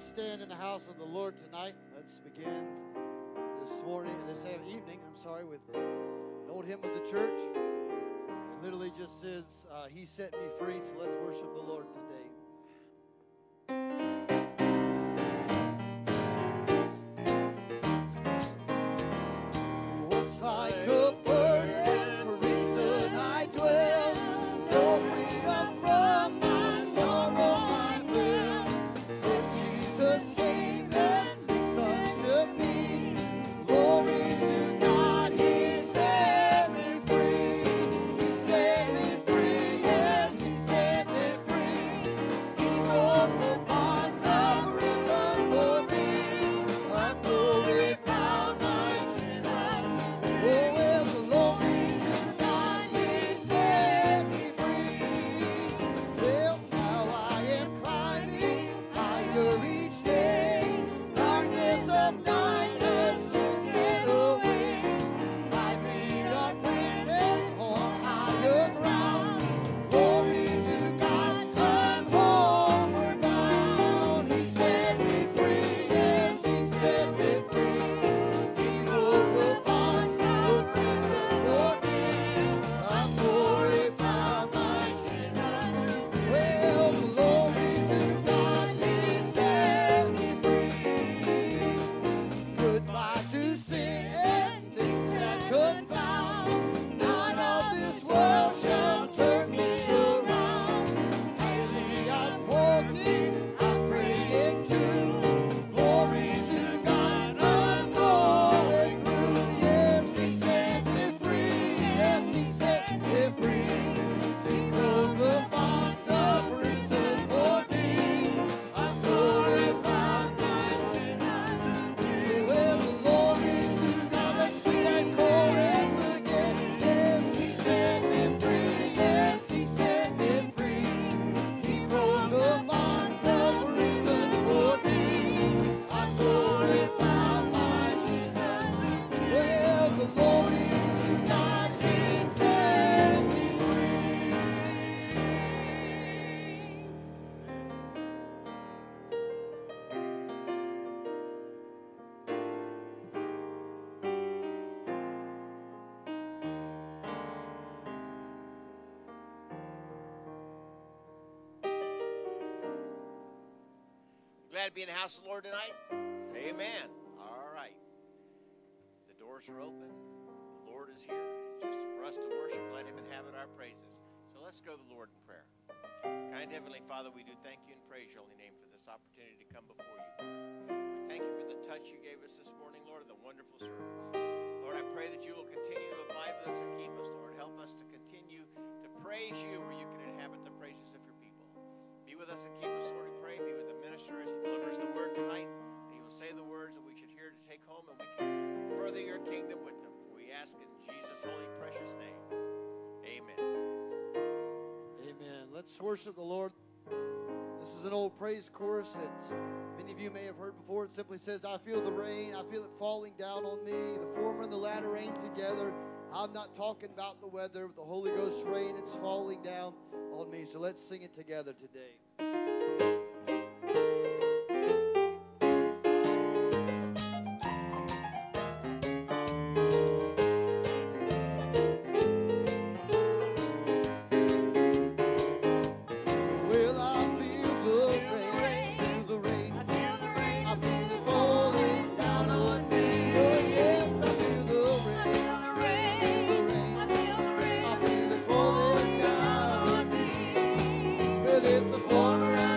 Let's stand in the house of the Lord tonight. Let's begin this evening, with an old hymn of the church. It literally just says, He set me free, so let's worship the Lord today. Glad to be in the house of the Lord tonight? Say amen. All right. The doors are open. The Lord is here. It's just for us to worship. Let Him inhabit our praises. So let's go to the Lord in prayer. Kind Heavenly Father, we do thank You and praise Your holy name for this opportunity to come before You. We thank You for the touch You gave us this morning, Lord, and the wonderful service. Lord, I pray that You will continue to abide with us and keep us, Lord. Help us to continue to praise You where You can inhabit the praises of Your people. Be with us and keep us, Lord. Be with the minister as he delivers the word tonight, that he will say the words that we should hear to take home, and we can further Your kingdom with them. We ask in Jesus' holy precious name. Amen. Amen. Let's worship the Lord. This is an old praise chorus that many of you may have heard before. It simply says, I feel the rain, I feel it falling down on me. The former and the latter rain together. I'm not talking about the weather, but the Holy Ghost rain, it's falling down on me. So let's sing it together today. It's the corner.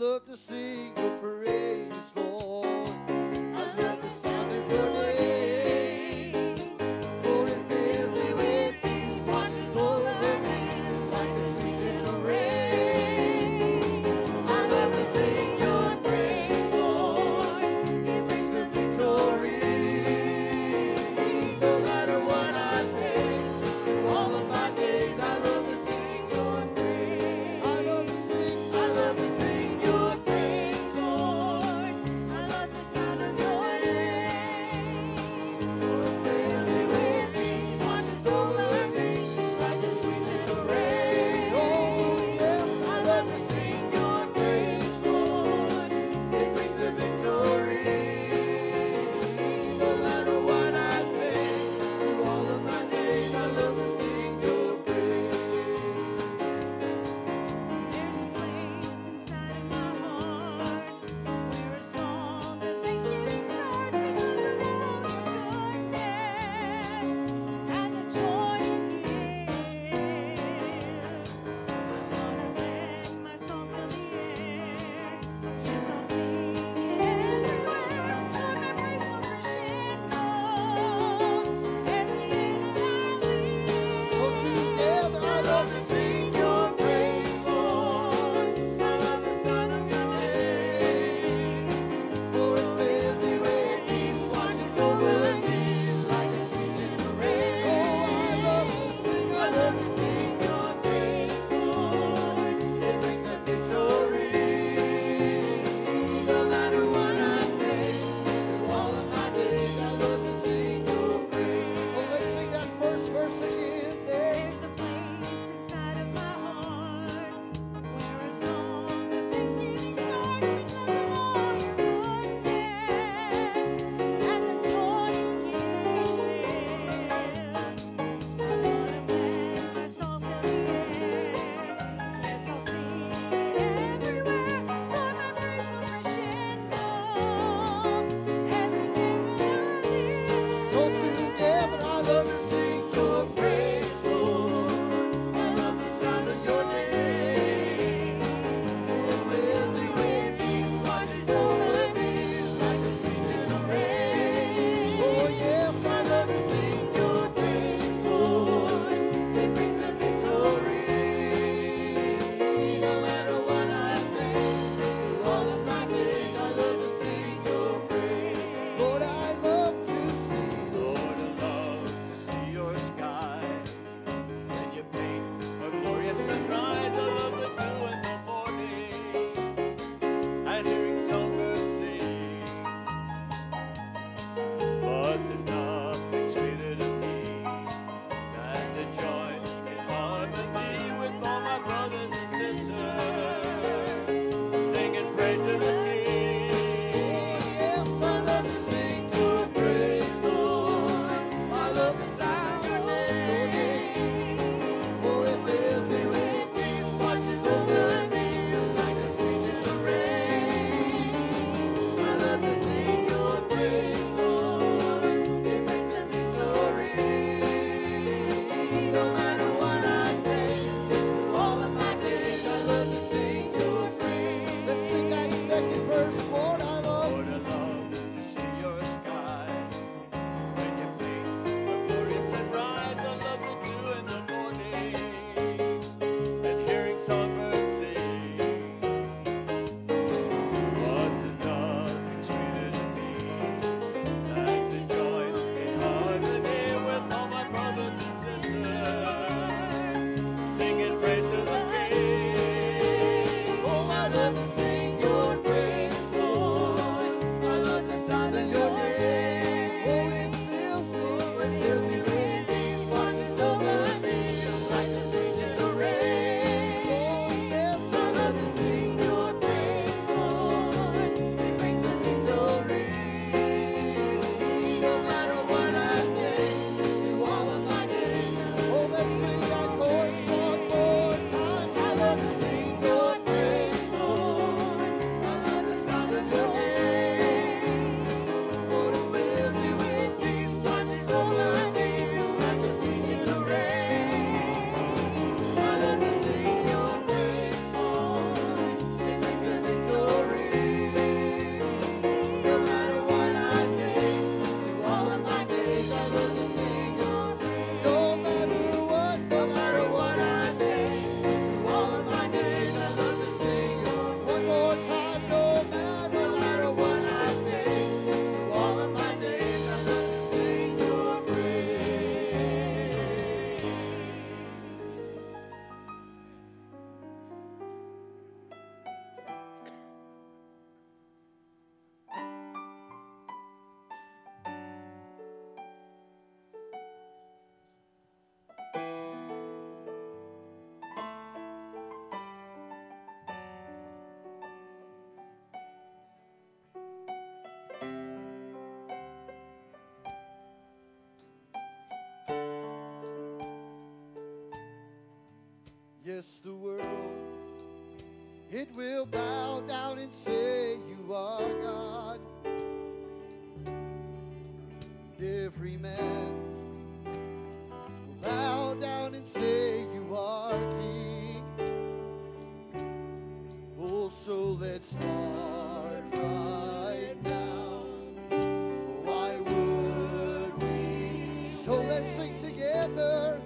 love to sing your praise, Lord. I love the sound of your name. For it fills me with peace, washes over me like the sweet gentle rain. I love to sing your praise, Lord. He brings the victory. No matter what I face, all of my days I love to sing your praise. I love to sing your praise, Lord. Yes, the world, it will bow down and say you are God. Every man will bow down and say you are King. Oh, so let's start right now. Why would we? So let's sing together.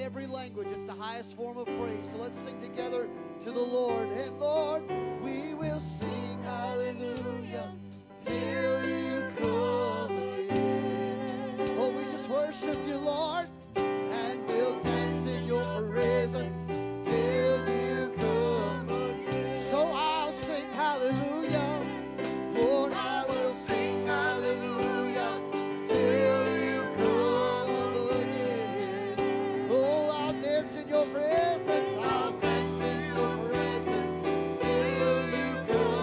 in every language. It's the highest form of praise. So let's sing together to the Lord. And Lord, we will sing hallelujah till you come again. Oh, we just worship you, Lord, and we'll dance in your presence. Presence, I'll dance in your presence till you come.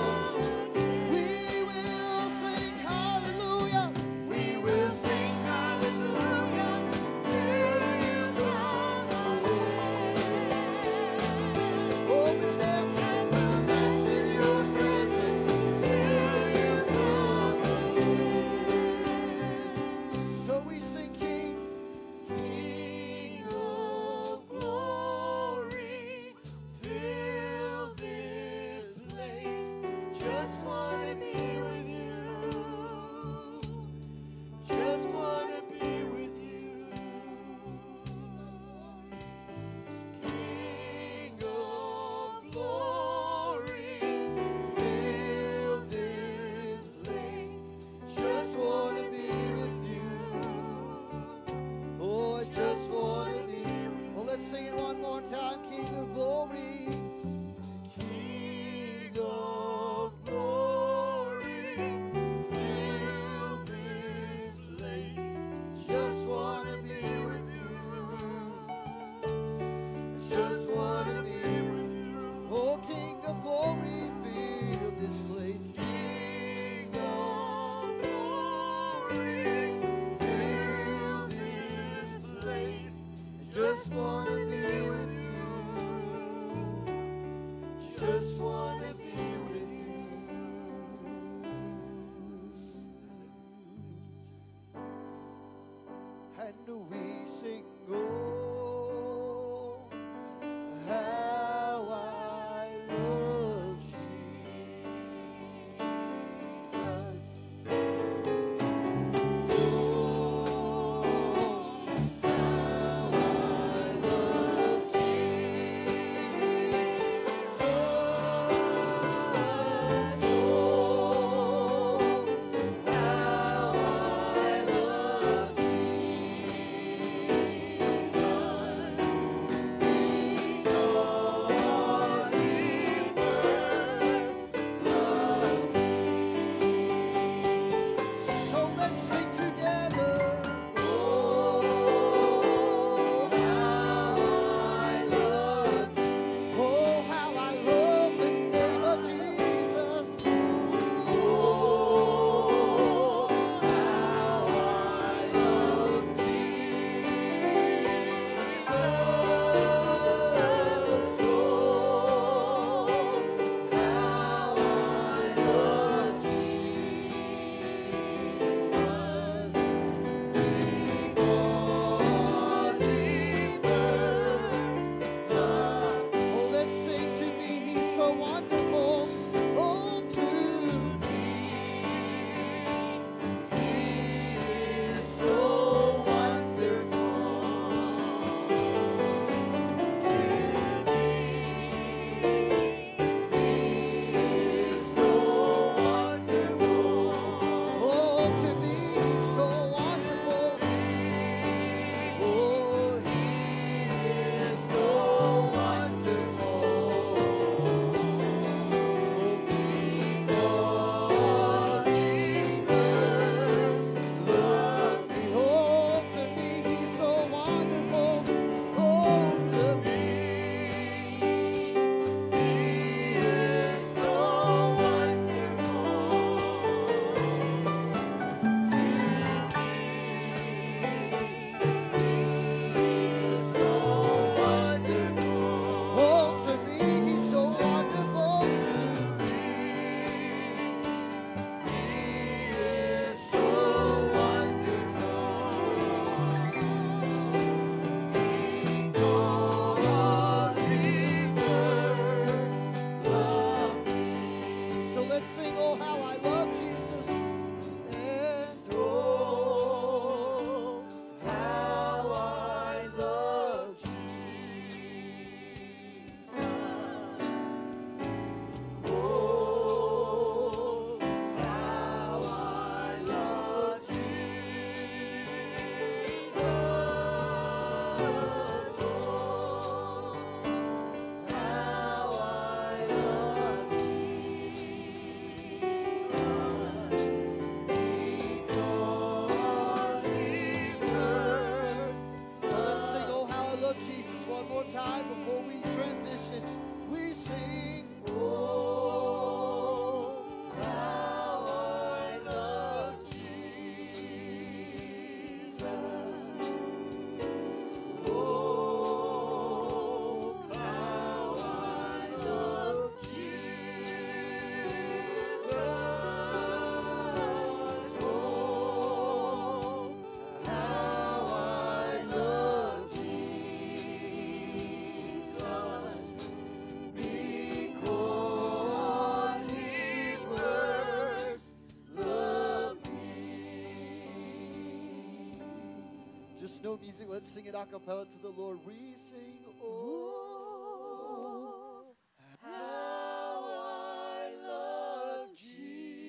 Just no music. Let's sing it a cappella to the Lord. We sing, oh, how I love Jesus.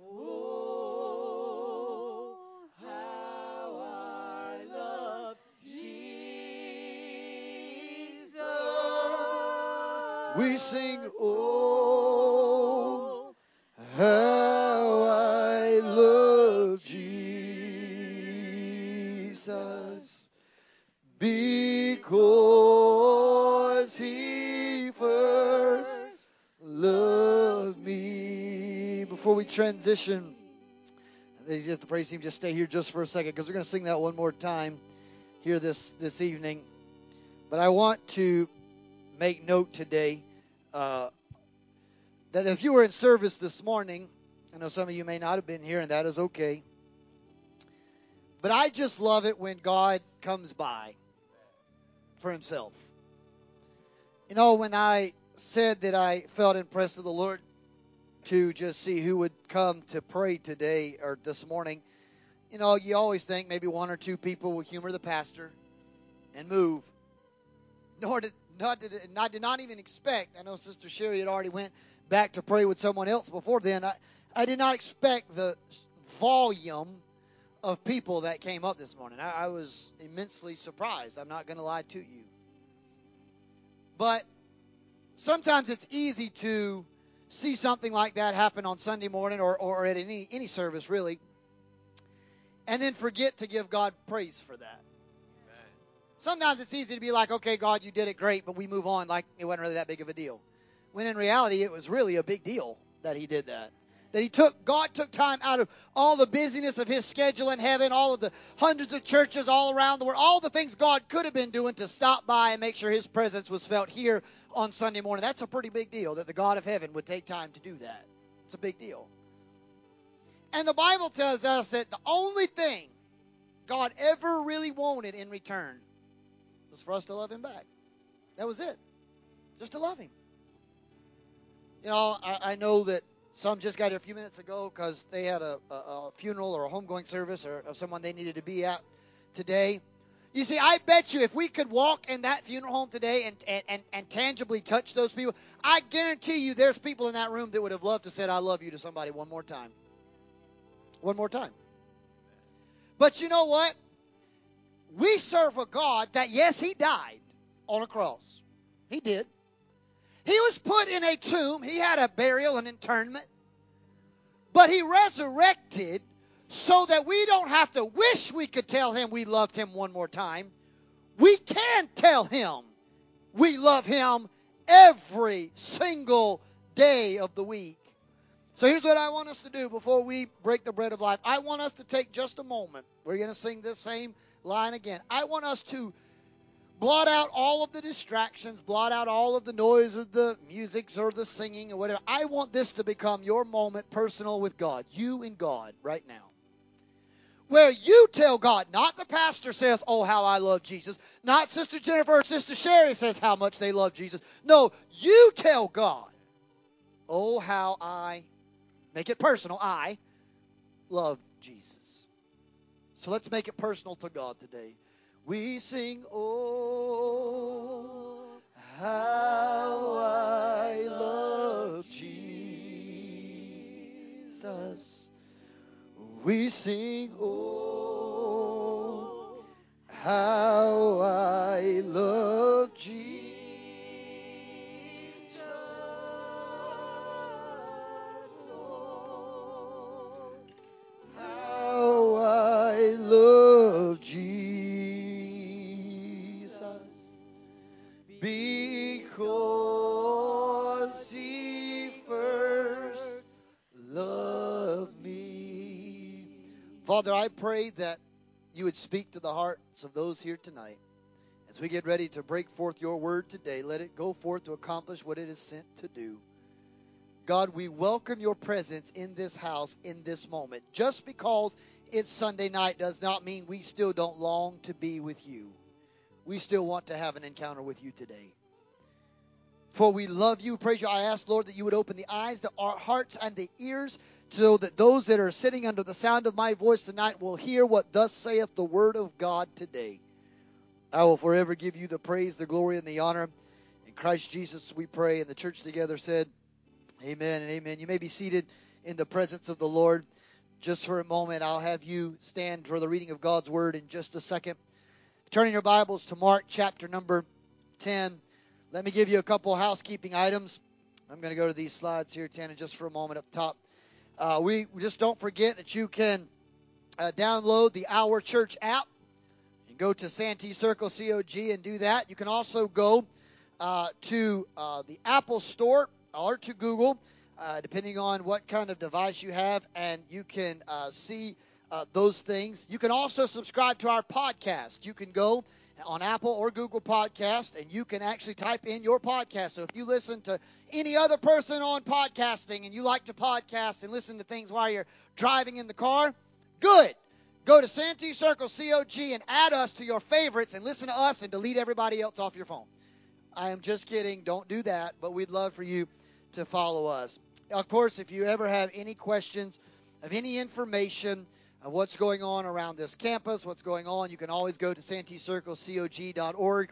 Oh, how I love Jesus. We sing, oh, how because he first loved me. Before we transition, if the praise team just stay here just for a second, because we're going to sing that one more time here this evening. But I want to make note today that if you were in service this morning, I know some of you may not have been here, and that is okay. But I just love it when God comes by for himself. You know, when I said that I felt impressed of the Lord to just see who would come to pray today or this morning, you know, you always think maybe one or two people will humor the pastor and move. I did not even expect, I know Sister Sherry had already went back to pray with someone else before then. I did not expect the volume of people that came up this morning. I was immensely surprised. I'm not going to lie to you. But sometimes it's easy to see something like that happen on Sunday morning or at any service, really, and then forget to give God praise for that. Amen. Sometimes it's easy to be like, okay, God, you did it great, but we move on like it wasn't really that big of a deal. When in reality, it was really a big deal that he did that. That God took time out of all the busyness of his schedule in heaven, all of the hundreds of churches all around the world, all the things God could have been doing to stop by and make sure his presence was felt here on Sunday morning. That's a pretty big deal that the God of heaven would take time to do that. It's a big deal. And the Bible tells us that the only thing God ever really wanted in return was for us to love him back. That was it. Just to love him. You know, I know that some just got here a few minutes ago because they had a funeral or a homegoing service or of someone they needed to be at today. You see, I bet you if we could walk in that funeral home today and tangibly touch those people, I guarantee you there's people in that room that would have loved to say, I love you to somebody one more time. One more time. But you know what? We serve a God that, yes, he died on a cross. He did. He was put in a tomb. He had a burial and interment. But he resurrected so that we don't have to wish we could tell him we loved him one more time. We can tell him we love him every single day of the week. So here's what I want us to do before we break the bread of life. I want us to take just a moment. We're going to sing this same line again. I want us to blot out all of the distractions. Blot out all of the noise of the music or the singing or whatever. I want this to become your moment personal with God. You and God right now. Where you tell God, not the pastor says, oh, how I love Jesus. Not Sister Jennifer or Sister Sherry says how much they love Jesus. No, you tell God, oh, how I, make it personal, I love Jesus. So let's make it personal to God today. We sing, oh, how I love Jesus. We sing, oh, how I love Jesus, Lord. How I love Jesus. Because he first loved me. Father, I pray that you would speak to the hearts of those here tonight. As we get ready to break forth your word today, let it go forth to accomplish what it is sent to do. God, we welcome your presence in this house in this moment. Just because it's Sunday night does not mean we still don't long to be with you. We still want to have an encounter with you today. For we love you. Praise you. I ask, Lord, that you would open the eyes, the hearts, and the ears, so that those that are sitting under the sound of my voice tonight will hear what thus saith the word of God today. I will forever give you the praise, the glory, and the honor. In Christ Jesus we pray. And the church together said, amen and amen. You may be seated in the presence of the Lord. Just for a moment, I'll have you stand for the reading of God's word in just a second. Turning your Bibles to Mark chapter number 10. Let me give you a couple housekeeping items. I'm going to go to these slides here, Tana, just for a moment up top. We just don't forget that you can download the Our Church app and go to Santee Circle C-O-G and do that. You can also go to the Apple Store or to Google, depending on what kind of device you have, and you can see those things. You can also subscribe to our podcast. You can go on Apple or Google Podcast, and you can actually type in your podcast. So if you listen to any other person on podcasting and you like to podcast and listen to things while you're driving in the car, good. Go to Santee Circle C-O-G and add us to your favorites and listen to us and delete everybody else off your phone. I am just kidding. Don't do that, but we'd love for you to follow us. Of course, if you ever have any questions of any information of what's going on around this campus, what's going on, you can always go to SanteeCircleCog.org,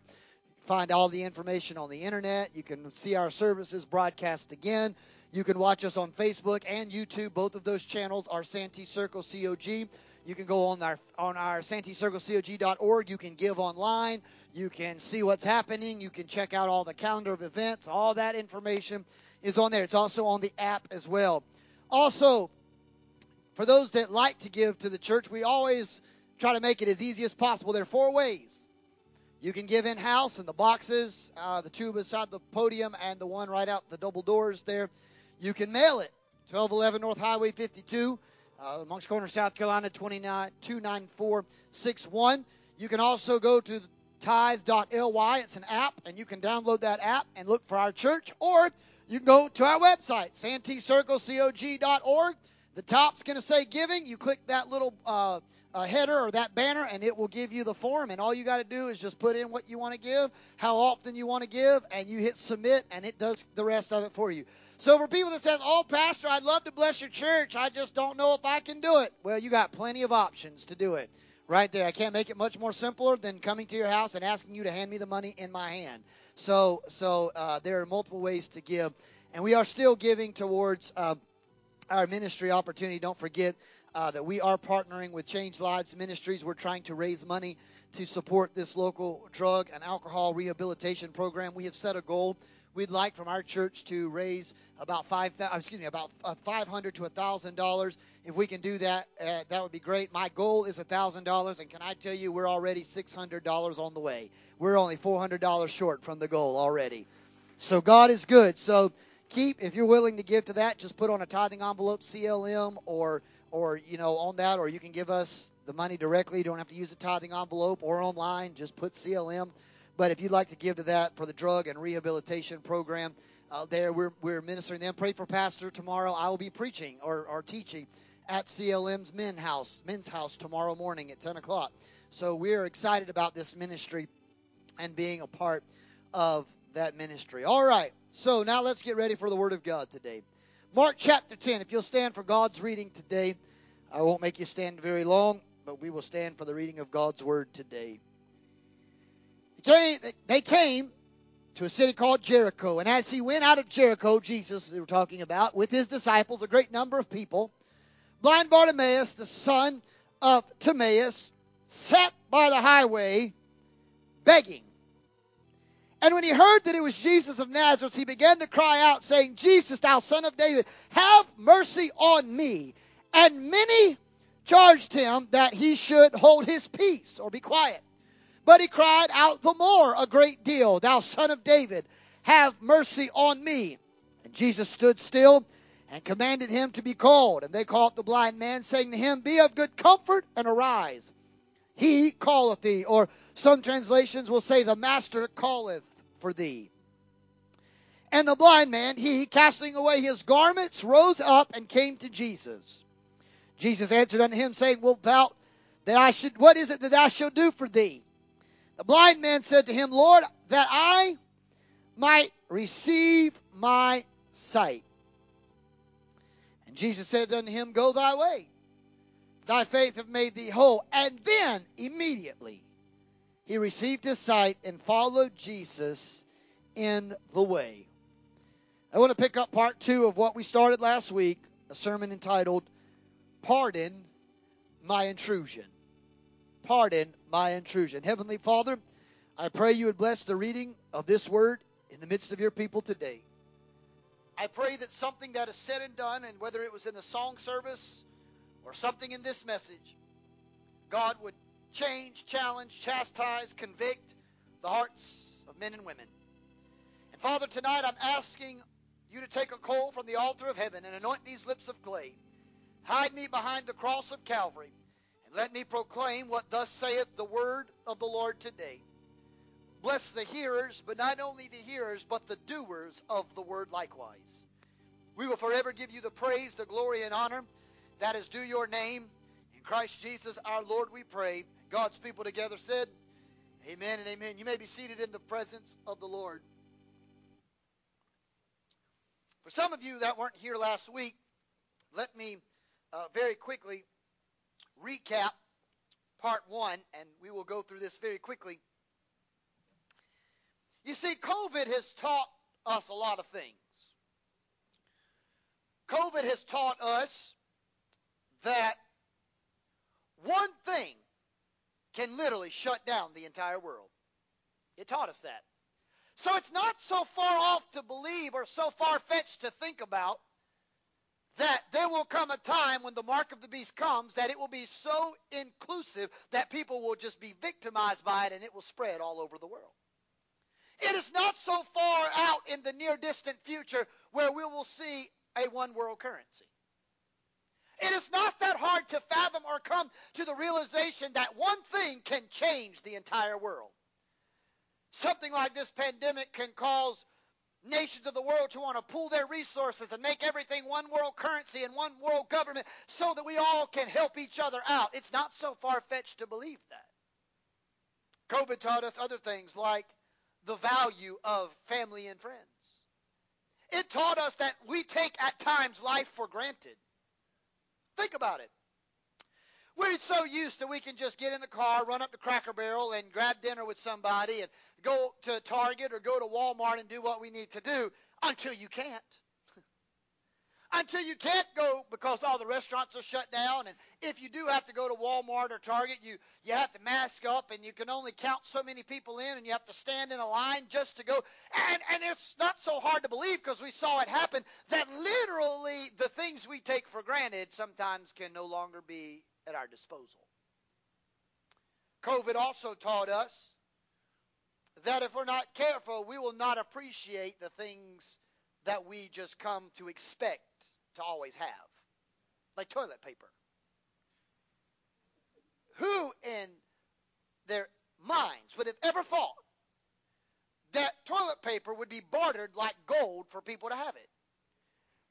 find all the information on the internet. You can see our services broadcast again. You can watch us on Facebook and YouTube. Both of those channels are Santee Circle C-O-G. You can go on our SanteeCircleCog.org. You can give online. You can see what's happening. You can check out all the calendar of events. All that information is on there. It's also on the app as well. Also, for those that like to give to the church, we always try to make it as easy as possible. There are four ways. You can give in-house in the boxes, the two beside the podium and the one right out the double doors there. You can mail it, 1211 North Highway 52, Monk's Corner, South Carolina, 29461. You can also go to tithe.ly. It's an app, and you can download that app and look for our church. Or you can go to our website, SanteeCircleCog.org. The top's going to say giving. You click that little header or that banner, and it will give you the form. And all you got to do is just put in what you want to give, how often you want to give, and you hit submit, and it does the rest of it for you. So for people that says, oh, Pastor, I'd love to bless your church. I just don't know if I can do it. Well, you got plenty of options to do it right there. I can't make it much more simpler than coming to your house and asking you to hand me the money in my hand. So there are multiple ways to give. And we are still giving towards our ministry opportunity. Don't forget that we are partnering with Change Lives Ministries. We're trying to raise money to support this local drug and alcohol rehabilitation program. We have set a goal. We'd like from our church to raise about $500 to $1,000. If we can do that, that would be great. My goal is $1,000, and can I tell you we're already $600 on the way. We're only $400 short from the goal already. So God is good. So keep, if you're willing to give to that, just put on a tithing envelope, CLM, or on that, or you can give us the money directly. You don't have to use a tithing envelope or online. Just put CLM. But if you'd like to give to that for the drug and rehabilitation program, we're ministering them. Pray for Pastor tomorrow. I will be preaching or teaching at CLM's men's house tomorrow morning at 10 o'clock. So we're excited about this ministry and being a part of that ministry. All right. So now let's get ready for the Word of God today. Mark chapter 10, if you'll stand for God's reading today. I won't make you stand very long, but we will stand for the reading of God's Word today. They came to a city called Jericho, and as he went out of Jericho, Jesus, they were talking about, with his disciples, a great number of people, blind Bartimaeus, the son of Timaeus, sat by the highway begging. And when he heard that it was Jesus of Nazareth, he began to cry out, saying, Jesus, thou son of David, have mercy on me. And many charged him that he should hold his peace or be quiet. But he cried out the more a great deal, thou son of David, have mercy on me. And Jesus stood still and commanded him to be called. And they called the blind man, saying to him, be of good comfort and arise. He calleth thee, or some translations will say, the master calleth for thee. And the blind man, he, casting away his garments, rose up and came to Jesus. Jesus answered unto him, saying, what is it that I shall do for thee? The blind man said to him, Lord, that I might receive my sight. And Jesus said unto him, Go thy way. Thy faith hath made thee whole. And then, immediately, he received his sight and followed Jesus in the way. I want to pick up part two of what we started last week, a sermon entitled, Pardon My Intrusion. Pardon my intrusion. Heavenly Father, I pray you would bless the reading of this word in the midst of your people today. I pray that something that is said and done, and whether it was in the song service or something in this message, God would change, challenge, chastise, convict the hearts of men and women. And Father, tonight I'm asking you to take a coal from the altar of heaven and anoint these lips of clay. Hide me behind the cross of Calvary, and let me proclaim what thus saith the word of the Lord today. Bless the hearers, but not only the hearers, but the doers of the word likewise. We will forever give you the praise, the glory, and honor that is due your name. In Christ Jesus our Lord we pray. God's people together said, Amen and amen. You may be seated in the presence of the Lord. For some of you that weren't here last week, let me very quickly recap part one, and we will go through this very quickly. You see, COVID has taught us a lot of things. COVID has taught us that one thing can literally shut down the entire world. It taught us that. So it's not so far off to believe or so far-fetched to think about that there will come a time when the mark of the beast comes that it will be so inclusive that people will just be victimized by it and it will spread all over the world. It is not so far out in the near distant future where we will see a one world currency. It is not that hard to fathom or come to the realization that one thing can change the entire world. Something like this pandemic can cause nations of the world to want to pool their resources and make everything one world currency and one world government so that we all can help each other out. It's not so far-fetched to believe that. COVID taught us other things like the value of family and friends. It taught us that we take at times life for granted. Think about it. We're so used to we can just get in the car, run up to Cracker Barrel and grab dinner with somebody and go to Target or go to Walmart and do what we need to do until you can't. Until you can't go because all the restaurants are shut down, and if you do have to go to Walmart or Target, you have to mask up, and you can only count so many people in, and you have to stand in a line just to go. And it's not so hard to believe because we saw it happen that literally the things we take for granted sometimes can no longer be at our disposal. COVID also taught us that if we're not careful, we will not appreciate the things that we just come to expect to always have, like toilet paper. Who in their minds would have ever thought that toilet paper would be bartered like gold for people to have it?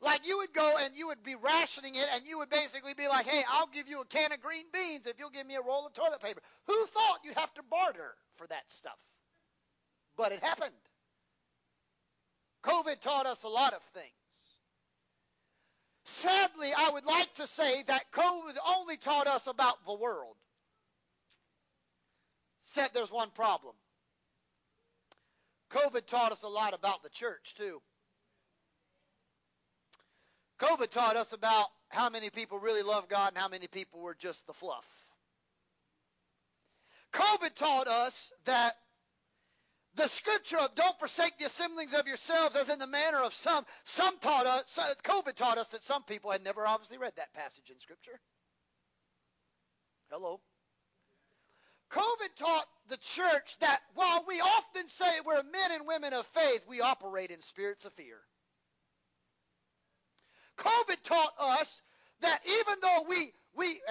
Like you would go and you would be rationing it and you would basically be like, hey, I'll give you a can of green beans if you'll give me a roll of toilet paper. Who thought you'd have to barter for that stuff? But it happened. COVID taught us a lot of things. Sadly, I would like to say that COVID only taught us about the world. Said there's one problem. COVID taught us a lot about the church, too. COVID taught us about how many people really love God and how many people were just the fluff. COVID taught us that the scripture of don't forsake the assemblings of yourselves as in the manner of some taught us, COVID taught us that some people had never obviously read that passage in scripture. Hello. COVID taught the church that while we often say we're men and women of faith, we operate in spirits of fear. COVID taught us that even though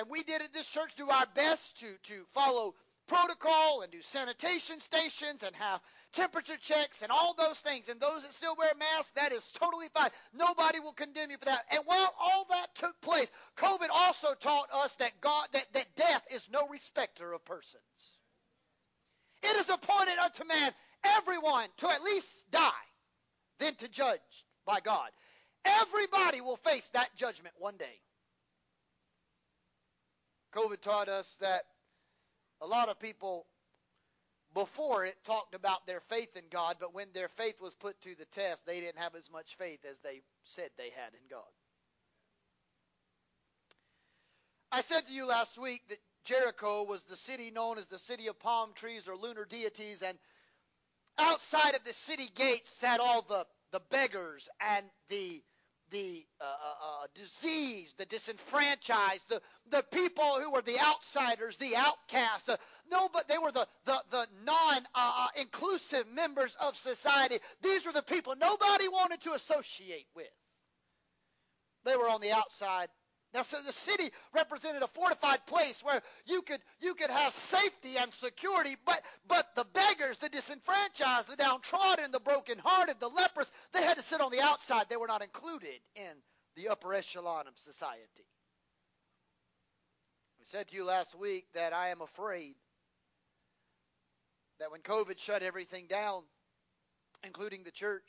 we did at this church do our best to follow protocol and do sanitation stations and have temperature checks and all those things, and those that still wear masks, that is totally fine. Nobody will condemn you for that. And while all that took place, COVID also taught us that God that death is no respecter of persons. It is appointed unto man everyone to at least die, then to judge by God. Everybody will face that judgment one day. COVID taught us that a lot of people before it talked about their faith in God, but when their faith was put to the test, they didn't have as much faith as they said they had in God. I said to you last week that Jericho was the city known as the city of palm trees or lunar deities, and outside of the city gates sat all the beggars and the diseased, the disenfranchised, the people who were the outsiders, the outcasts. But they were the non-inclusive members of society. These were the people nobody wanted to associate with. They were on the outside. Now, so the city represented a fortified place where you could have safety and security, but the beggars, the disenfranchised, the downtrodden, the brokenhearted, the leprous, they had to sit on the outside. They were not included in the upper echelon of society. I said to you last week that I am afraid that when COVID shut everything down, including the church,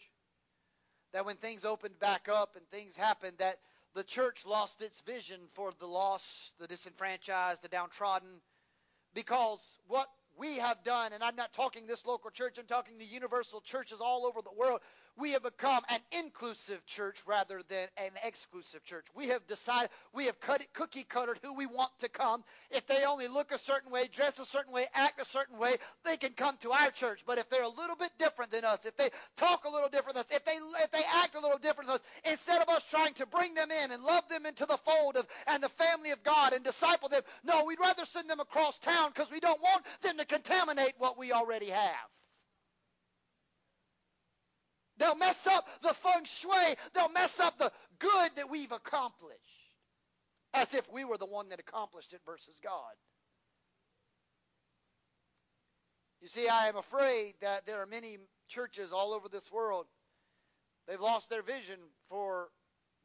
that when things opened back up and things happened, that the church lost its vision for the lost, the disenfranchised, the downtrodden, because what we have done, and I'm not talking this local church, I'm talking the universal churches all over the world, we have become an inclusive church rather than an exclusive church. We have decided, we have cookie-cuttered who we want to come. If they only look a certain way, dress a certain way, act a certain way, they can come to our church. But if they're a little bit different than us, if they talk a little different than us, if they act a little different than us, instead of us trying to bring them in and love them into the fold of and the family of God and disciple them, no, we'd rather send them across town because we don't want them to contaminate what we already have. They'll mess up the feng shui. They'll mess up the good that we've accomplished. As if we were the one that accomplished it versus God. You see, I am afraid that there are many churches all over this world. They've lost their vision for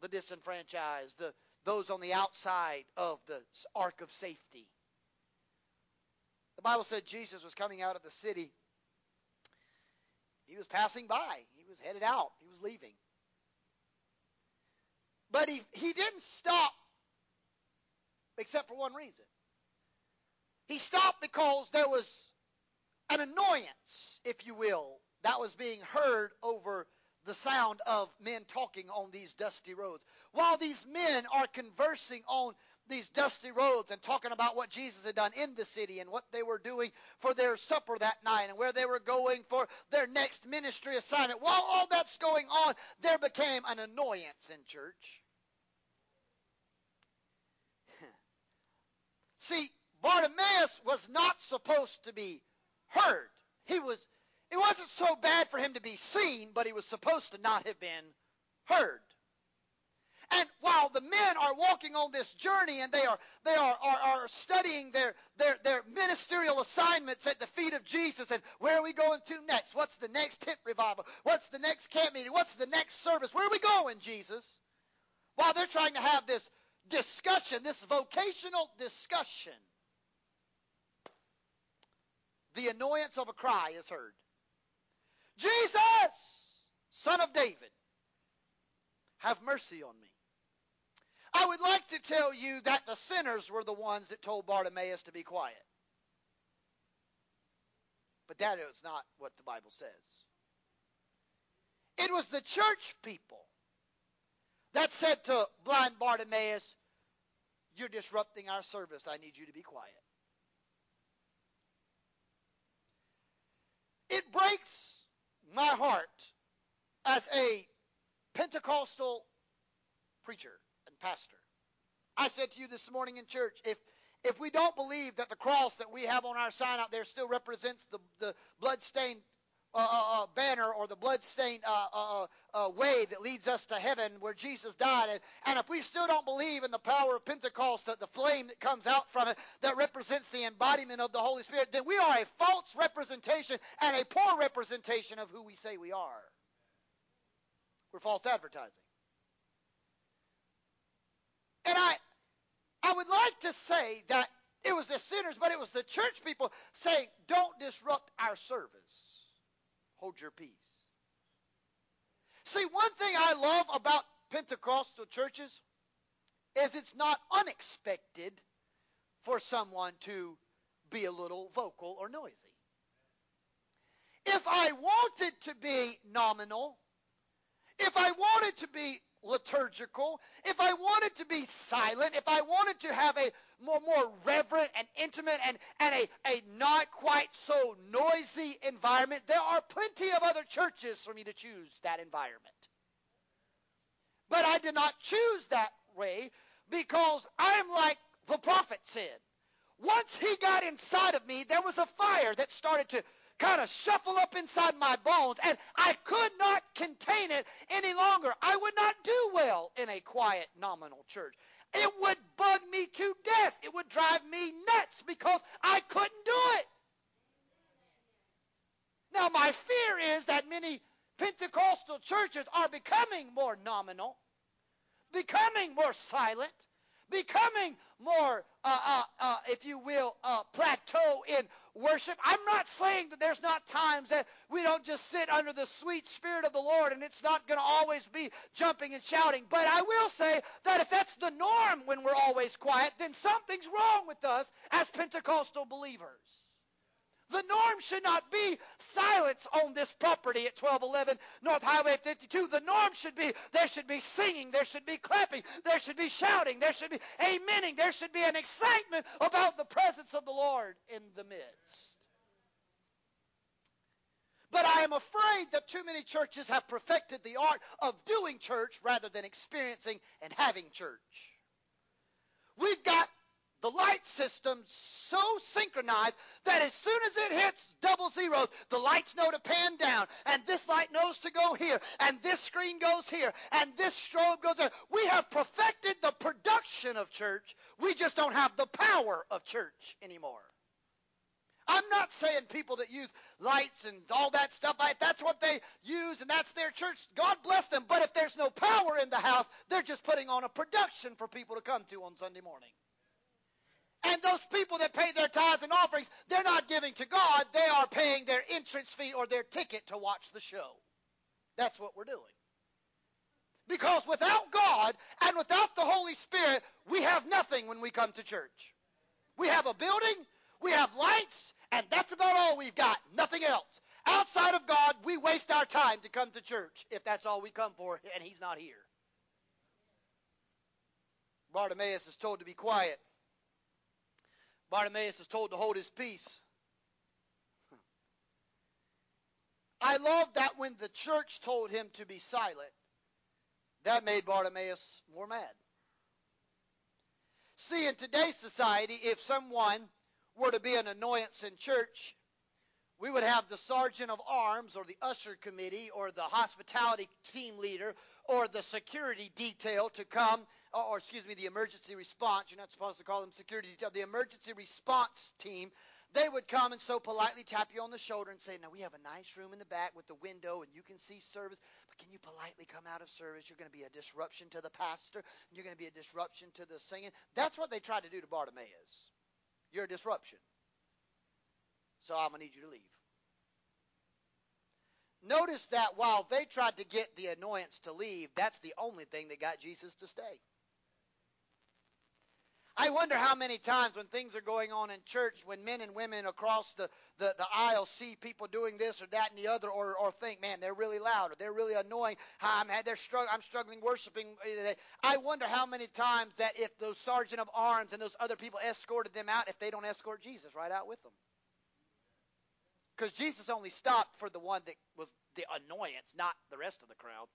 the disenfranchised, those on the outside of the ark of safety. The Bible said Jesus was coming out of the city. He was passing by. He was headed out. He was leaving. But he didn't stop except for one reason. He stopped because there was an annoyance, if you will, that was being heard over the sound of men talking on these dusty roads. While these men are conversing on these dusty roads and talking about what Jesus had done in the city and what they were doing for their supper that night and where they were going for their next ministry assignment. While all that's going on, there became an annoyance in church. See, Bartimaeus was not supposed to be heard. It wasn't so bad for him to be seen, but he was supposed to not have been heard. And while the men are walking on this journey and they are studying their ministerial assignments at the feet of Jesus and where are we going to next? What's the next tent revival? What's the next camp meeting? What's the next service? Where are we going, Jesus? While they're trying to have this discussion, this vocational discussion, the annoyance of a cry is heard. Jesus, Son of David, have mercy on me. I would like to tell you that the sinners were the ones that told Bartimaeus to be quiet. But that is not what the Bible says. It was the church people that said to blind Bartimaeus, you're disrupting our service. I need you to be quiet. It breaks my heart as a Pentecostal preacher and pastor. I said to you this morning in church, if we don't believe that the cross that we have on our sign out there still represents the bloodstained banner or the bloodstained way that leads us to heaven where Jesus died, and if we still don't believe in the power of Pentecost, the flame that comes out from it that represents the embodiment of the Holy Spirit, then we are a false representation and a poor representation of who we say we are. We're false advertising. And I would like to say that it was the sinners, but it was the church people saying, don't disrupt our service. hold your peace. See, one thing I love about Pentecostal churches is it's not unexpected for someone to be a little vocal or noisy. If I wanted to be nominal, if I wanted to be liturgical, if I wanted to be silent, if I wanted to have a more reverent and intimate and a not quite so noisy environment, there are plenty of other churches for me to choose that environment. But I did not choose that way because I'm like the prophet said. Once he got inside of me, there was a fire that started to kind of shuffle up inside my bones, and I could not contain it any longer. I would not do well in a quiet, nominal church. It would bug me to death. It would drive me nuts because I couldn't do it. Now, my fear is that many Pentecostal churches are becoming more nominal, becoming more silent, becoming more, if you will, plateau in worship. I'm not saying that there's not times that we don't just sit under the sweet spirit of the Lord and it's not going to always be jumping and shouting. But I will say that if that's the norm when we're always quiet, then something's wrong with us as Pentecostal believers. The norm should not be silence on this property at 1211 North Highway 52. The norm should be there should be singing, there should be clapping, there should be shouting, there should be amening, there should be an excitement about the presence of the Lord in the midst. But I am afraid that too many churches have perfected the art of doing church rather than experiencing and having church. We've got the light system so synchronized that as soon as it hits double zeros, the lights know to pan down, and this light knows to go here, and this screen goes here, and this strobe goes there. We have perfected the production of church. We just don't have the power of church anymore. I'm not saying people that use lights and all that stuff, if that's what they use and that's their church, God bless them. But if there's no power in the house, they're just putting on a production for people to come to on Sunday morning. And those people that pay their tithes and offerings, they're not giving to God. They are paying their entrance fee or their ticket to watch the show. That's what we're doing. Because without God and without the Holy Spirit, we have nothing when we come to church. We have a building, we have lights, and that's about all we've got, nothing else. Outside of God, we waste our time to come to church if that's all we come for, and he's not here. Bartimaeus is told to be quiet. Bartimaeus is told to hold his peace. I love that when the church told him to be silent, that made Bartimaeus more mad. See, in today's society, if someone were to be an annoyance in church, we would have the sergeant of arms or the usher committee or the hospitality team leader or the security detail to come, the emergency response. You're not supposed to call them security detail. The emergency response team, they would come and so politely tap you on the shoulder and say, now we have a nice room in the back with the window and you can see service, but can you politely come out of service? You're going to be a disruption to the pastor. You're going to be a disruption to the singing. That's what they tried to do to Bartimaeus. You're a disruption. So I'm going to need you to leave. Notice that while they tried to get the annoyance to leave, that's the only thing that got Jesus to stay. I wonder how many times when things are going on in church, when men and women across the aisle see people doing this or that and the other, or think, man, they're really loud, or they're really annoying, I'm struggling worshiping. I wonder how many times that if those sergeant of arms and those other people escorted them out, if they don't escort Jesus right out with them. Because Jesus only stopped for the one that was the annoyance, not the rest of the crowd.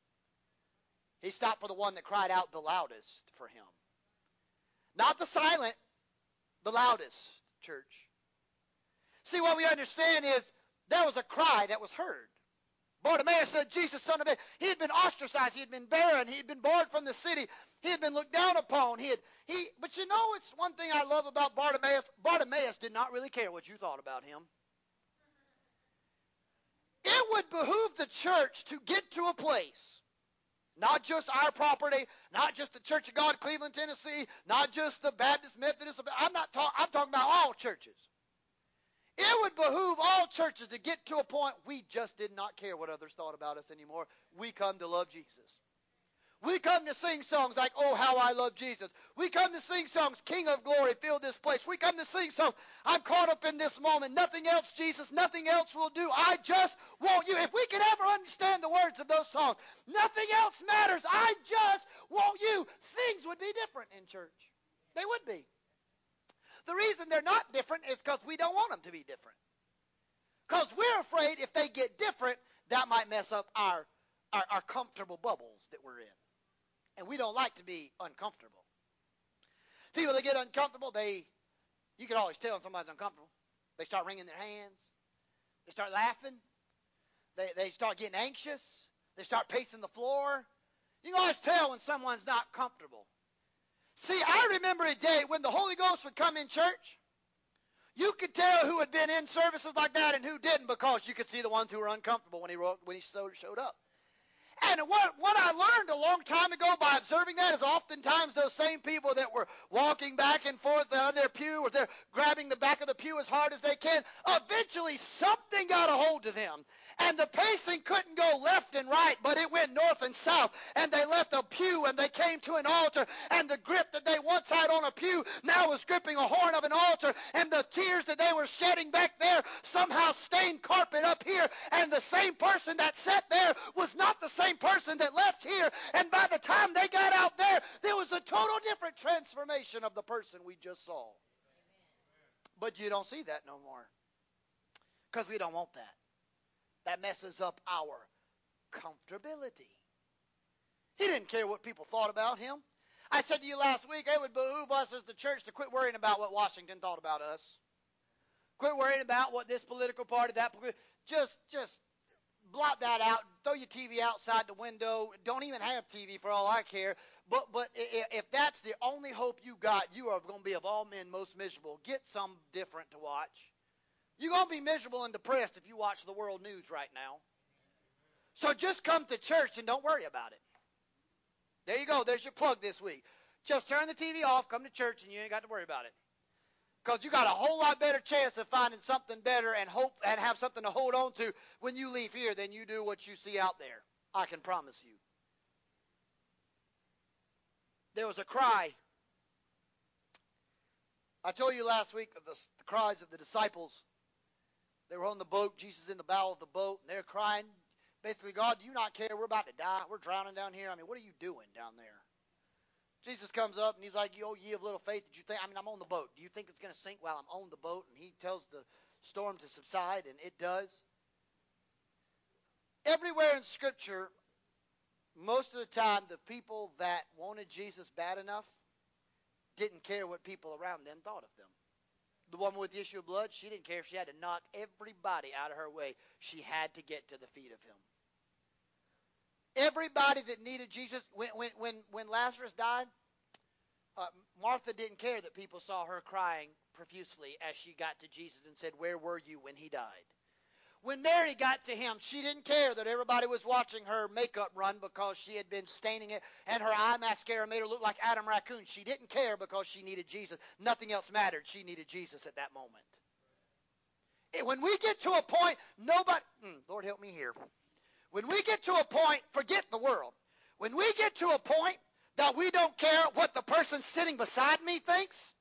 He stopped for the one that cried out the loudest for him. Not the silent, the loudest, church. See, what we understand is there was a cry that was heard. Bartimaeus said, Jesus, son of David. He had been ostracized. He had been barren. He had been barred from the city. He had been looked down upon. But you know, it's one thing I love about Bartimaeus. Bartimaeus did not really care what you thought about him. It would behoove the church to get to a place, not just our property, not just the Church of God, Cleveland, Tennessee, not just the Baptist, Methodist. I'm talking about all churches. It would behoove all churches to get to a point we just did not care what others thought about us anymore. We come to love Jesus. We come to sing songs like, "Oh, how I love Jesus." We come to sing songs, "King of glory, fill this place." We come to sing songs, "I'm caught up in this moment. Nothing else, Jesus. Nothing else will do. I just want you." If we could ever understand the words of those songs, "Nothing else matters. I just want you," things would be different in church. They would be. The reason they're not different is because we don't want them to be different. Because we're afraid if they get different, that might mess up our comfortable bubbles that we're in. And we don't like to be uncomfortable. People that get uncomfortable, you can always tell when somebody's uncomfortable. They start wringing their hands. They start laughing. They start getting anxious. They start pacing the floor. You can always tell when someone's not comfortable. See, I remember a day when the Holy Ghost would come in church. You could tell who had been in services like that and who didn't, because you could see the ones who were uncomfortable when he showed up. And what I learned a long time ago by observing that is oftentimes those same people that were walking back and forth on their pew, or they're grabbing the back of the pew as hard as they can, eventually something got a hold of them. And the pacing couldn't go left and right, but it went north and south. And they left a pew and they came to an altar. And the grip that they once had on a pew now was gripping a horn of an altar. And the tears that they were shedding back there somehow stained carpet up here. And the same person that sat there was not the same person that left here. And by the time they got out there, there was a total different transformation of the person we just saw. But you don't see that no more, because we don't want that. That messes up our comfortability. He didn't care what people thought about him. I said to you last week, it would behoove us as the church to quit worrying about what Washington thought about us. Quit worrying about what this political party, that. Just blot that out. Throw your TV outside the window. Don't even have TV for all I care. But if that's the only hope you got, you are going to be of all men most miserable. Get something different to watch. You're going to be miserable and depressed if you watch the world news right now. So just come to church and don't worry about it. There you go. There's your plug this week. Just turn the TV off, come to church, and you ain't got to worry about it. Because you got a whole lot better chance of finding something better and hope and have something to hold on to when you leave here than you do what you see out there. I can promise you. There was a cry. I told you last week of the cries of the disciples. They were on the boat, Jesus in the bow of the boat, and they're crying. Basically, "God, do you not care? We're about to die. We're drowning down here. I mean, what are you doing down there?" Jesus comes up, and he's like, "Oh, ye of little faith, did you think? I mean, I'm on the boat. Do you think it's going to sink while I'm on the boat?" And he tells the storm to subside, and it does. Everywhere in Scripture, most of the time, the people that wanted Jesus bad enough didn't care what people around them thought of them. The woman with the issue of blood, she didn't care. She had to knock everybody out of her way. She had to get to the feet of him. Everybody that needed Jesus, when Lazarus died, Martha didn't care that people saw her crying profusely as she got to Jesus and said, "Where were you when he died?" When Mary got to him, she didn't care that everybody was watching her makeup run because she had been staining it, and her eye mascara made her look like Adam Raccoon. She didn't care because she needed Jesus. Nothing else mattered. She needed Jesus at that moment. When we get to a point, nobody, Lord help me here. When we get to a point, forget the world. When we get to a point that we don't care what the person sitting beside me thinks,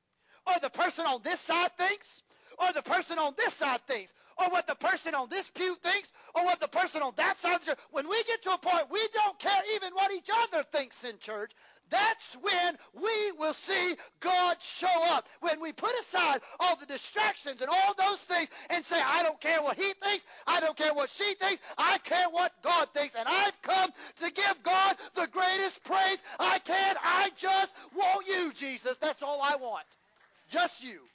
or the person on this side thinks, or the person on this side thinks, or what the person on this pew thinks, or what the person on that side thinks. When we get to a point we don't care even what each other thinks in church, that's when we will see God show up. When we put aside all the distractions and all those things and say, "I don't care what he thinks, I don't care what she thinks, I care what God thinks, and I've come to give God the greatest praise I can. I just want you, Jesus. That's all I want. Just you."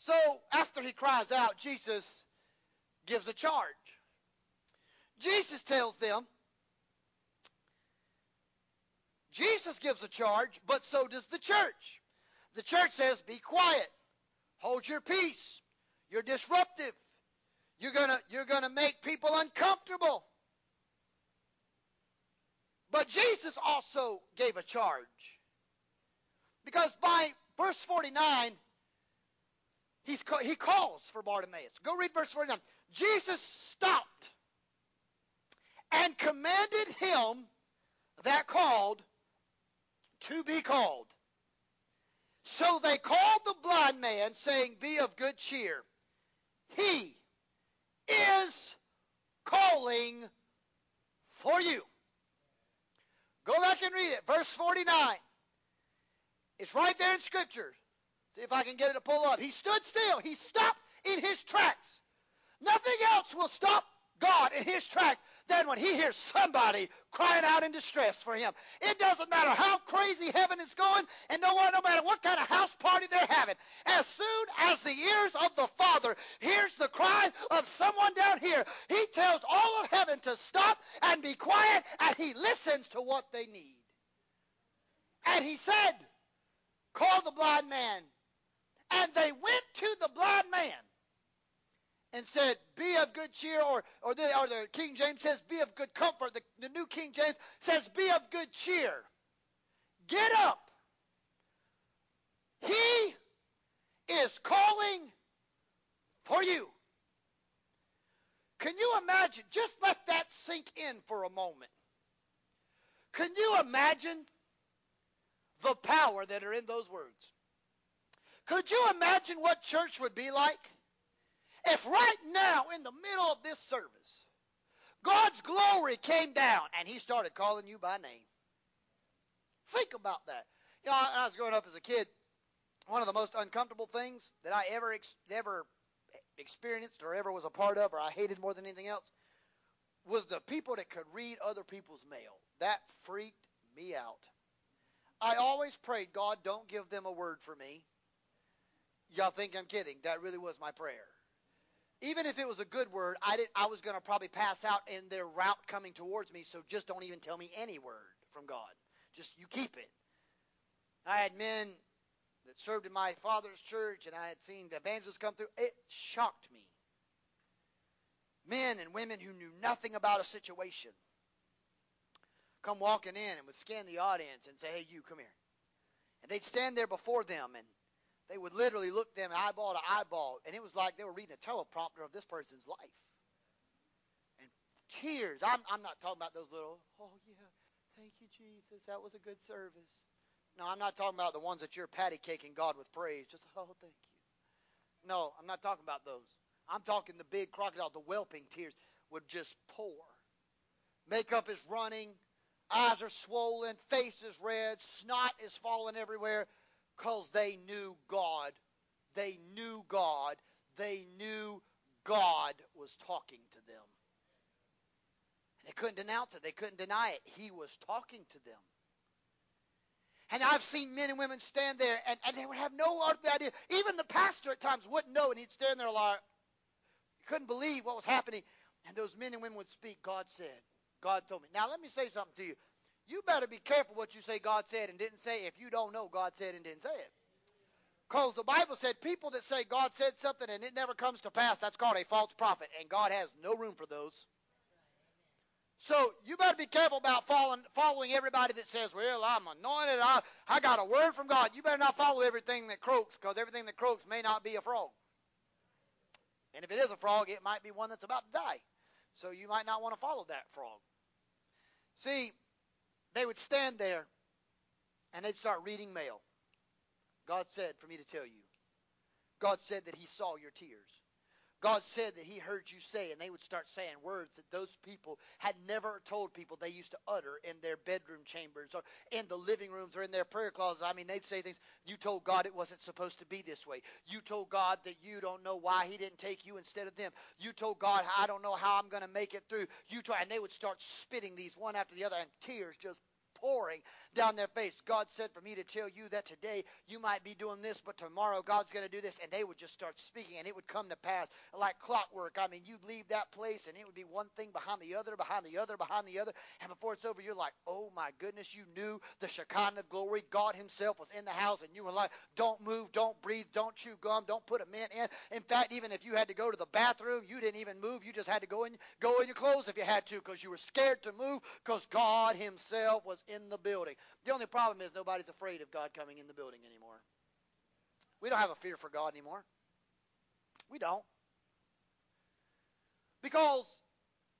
So after he cries out, Jesus gives a charge. Jesus tells them, Jesus gives a charge, but so does the church. The church says, "Be quiet. Hold your peace. You're disruptive. You're gonna make people uncomfortable." But Jesus also gave a charge. Because by verse 49, He calls for Bartimaeus. Go read verse 49. Jesus stopped and commanded him that called to be called. So they called the blind man, saying, "Be of good cheer. He is calling for you." Go back and read it. Verse 49. It's right there in Scripture. See if I can get it to pull up. He stood still. He stopped in his tracks. Nothing else will stop God in his tracks than when he hears somebody crying out in distress for him. It doesn't matter how crazy heaven is going, and no matter what kind of house party they're having. As soon as the ears of the Father hears the cry of someone down here, he tells all of heaven to stop and be quiet, and he listens to what they need. And he said, "Call the blind man." And they went to the blind man and said, "Be of good cheer," or the King James says, "Be of good comfort." The New King James says, "Be of good cheer. Get up. He is calling for you." Can you imagine? Just let that sink in for a moment. Can you imagine the power that are in those words? Could you imagine what church would be like if right now, in the middle of this service, God's glory came down and he started calling you by name? Think about that. You know, when I was growing up as a kid, one of the most uncomfortable things that I ever experienced or ever was a part of, or I hated more than anything else, was the people that could read other people's mail. That freaked me out. I always prayed, "God, don't give them a word for me." Y'all think I'm kidding. That really was my prayer. Even if it was a good word, I was going to probably pass out in their route coming towards me, so just don't even tell me any word from God. Just you keep it. I had men that served in my father's church, and I had seen evangelists come through. It shocked me. Men and women who knew nothing about a situation come walking in and would scan the audience and say, "Hey, you, come here." And they'd stand there before them, and they would literally look them eyeball to eyeball, and it was like they were reading a teleprompter of this person's life. And tears. I'm not talking about those little, "Oh, yeah, thank you, Jesus, that was a good service." No, I'm not talking about the ones that you're patty caking God with praise. Just, "Oh, thank you." No, I'm not talking about those. I'm talking the big crocodile, the whelping tears would just pour. Makeup is running, eyes are swollen, face is red, snot is falling everywhere. Because they knew God. They knew God. They knew God was talking to them. They couldn't denounce it. They couldn't deny it. He was talking to them. And I've seen men and women stand there, and they would have no other idea. Even the pastor at times wouldn't know, and he'd stand there like, he couldn't believe what was happening. And those men and women would speak, "God said, God told me." Now let me say something to you. You better be careful what you say God said and didn't say if you don't know God said and didn't say it. Because the Bible said people that say God said something and it never comes to pass, that's called a false prophet, and God has no room for those. So you better be careful about following everybody that says, "Well, I'm anointed, I got a word from God." You better not follow everything that croaks, because everything that croaks may not be a frog. And if it is a frog, it might be one that's about to die. So you might not want to follow that frog. See, they would stand there, and they'd start reading mail. "God said for me to tell you. God said that he saw your tears. God said that he heard you say," and they would start saying words that those people had never told people they used to utter in their bedroom chambers or in the living rooms or in their prayer closets. I mean, they'd say things, "You told God it wasn't supposed to be this way. You told God that you don't know why he didn't take you instead of them. You told God, I don't know how I'm going to make it through. You told," and they would start spitting these one after the other, and tears just pouring down their face. "God said for me to tell you that today you might be doing this, but tomorrow God's going to do this." And they would just start speaking, and it would come to pass like clockwork. I mean, you'd leave that place, and it would be one thing behind the other, behind the other, behind the other. And before it's over, you're like, "Oh my goodness, you knew the Shekinah glory. God himself was in the house," and you were like, "Don't move, don't breathe, don't chew gum, don't put a mint in." In fact, even if you had to go to the bathroom, you didn't even move. You just had to go in your clothes if you had to, because you were scared to move, because God himself was in the building. The only problem is nobody's afraid of God coming in the building anymore. We don't have a fear for God anymore. We don't. Because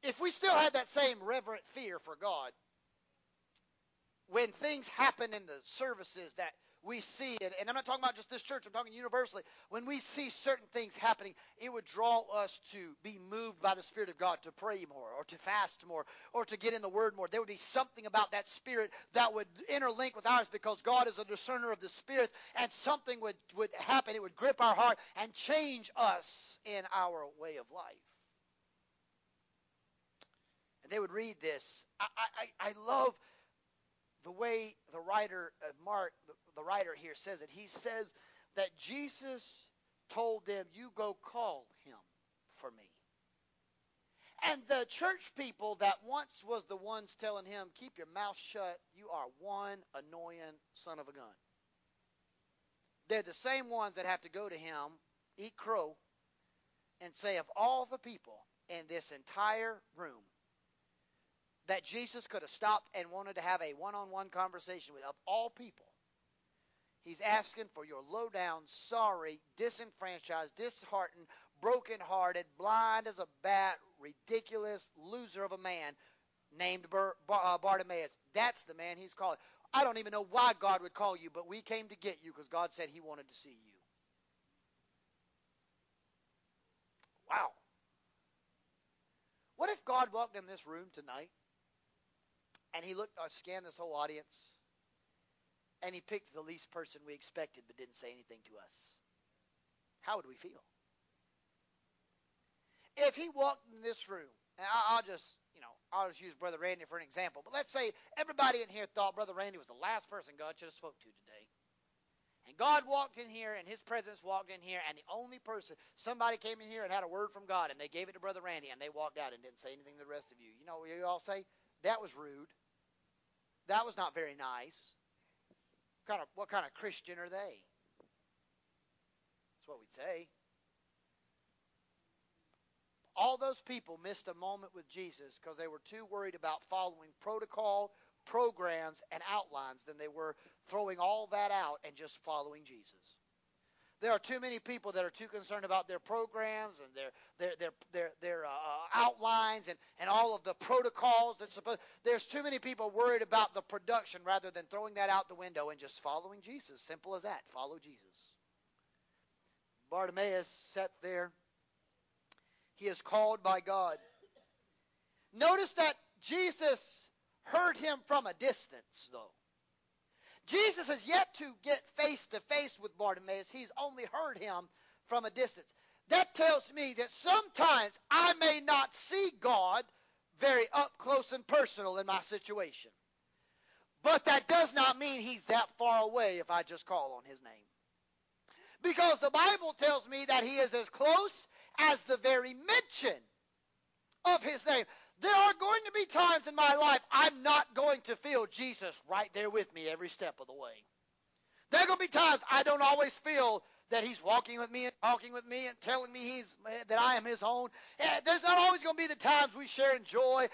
if we still had that same reverent fear for God, when things happen in the services that we see it, and I'm not talking about just this church, I'm talking universally, when we see certain things happening, it would draw us to be moved by the Spirit of God to pray more or to fast more or to get in the Word more. There would be something about that Spirit that would interlink with ours because God is a discerner of the Spirit, and something would happen. It would grip our heart and change us in our way of life. And they would read this. I love the way the writer of Mark, the writer here says it. He says that Jesus told them, you go call him for me. And the church people that once was the ones telling him, keep your mouth shut, you are one annoying son of a gun. They're the same ones that have to go to him, eat crow, and say of all the people in this entire room, that Jesus could have stopped and wanted to have a one-on-one conversation with, of all people, he's asking for your low-down, sorry, disenfranchised, disheartened, broken-hearted, blind as a bat, ridiculous loser of a man named Bartimaeus. That's the man he's calling. I don't even know why God would call you, but we came to get you because God said he wanted to see you. Wow. What if God walked in this room tonight? And he looked, scanned this whole audience, and he picked the least person we expected but didn't say anything to us. How would we feel? If he walked in this room, and I'll just use Brother Randy for an example, but let's say everybody in here thought Brother Randy was the last person God should have spoke to today. And God walked in here, and his presence walked in here, and the only person, somebody came in here and had a word from God, and they gave it to Brother Randy, and they walked out and didn't say anything to the rest of you. You know what you all say? That was rude. That was not very nice. What kind of Christian are they? That's what we'd say. All those people missed a moment with Jesus because they were too worried about following protocol, programs, and outlines than they were throwing all that out and just following Jesus. There are too many people that are too concerned about their programs and their outlines and all of the protocols that's supposed. There's too many people worried about the production rather than throwing that out the window and just following Jesus. Simple as that. Follow Jesus. Bartimaeus sat there. He is called by God. Notice that Jesus heard him from a distance, though. Jesus has yet to get face-to-face with Bartimaeus. He's only heard him from a distance. That tells me that sometimes I may not see God very up close and personal in my situation. But that does not mean he's that far away if I just call on his name. Because the Bible tells me that he is as close as the very mention of his name. There are going to be times in my life I'm not going to feel Jesus right there with me every step of the way. There are going to be times I don't always feel that he's walking with me and talking with me and telling me that I am his own. There's not always going to be the times we share in joy,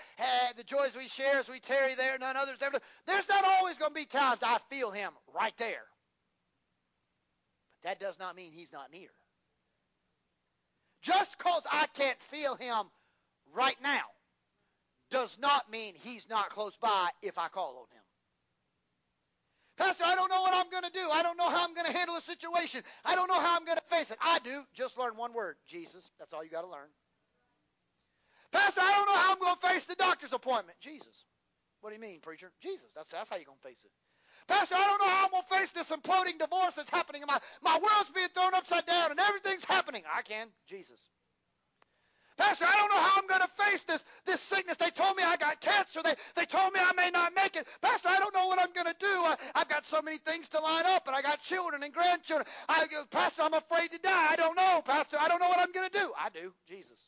the joys we share as we tarry there, none others ever. There's not always going to be times I feel him right there. But that does not mean he's not near. Just because I can't feel him right now does not mean he's not close by if I call on him. Pastor, I don't know what I'm going to do. I don't know how I'm going to handle the situation. I don't know how I'm going to face it. I do. Just learn one word, Jesus. That's all you got to learn. Pastor, I don't know how I'm going to face the doctor's appointment. Jesus. What do you mean, preacher? Jesus. That's how you're going to face it. Pastor, I don't know how I'm going to face this imploding divorce that's happening in my world's being thrown upside down and everything's happening. I can. Jesus. Pastor, I don't know how I'm going to face this sickness. They told me I got cancer. They told me I may not make it. Pastor, I don't know what I'm going to do. I've got so many things to line up, and I got children and grandchildren. Pastor, I'm afraid to die. I don't know. Pastor, I don't know what I'm going to do. I do. Jesus.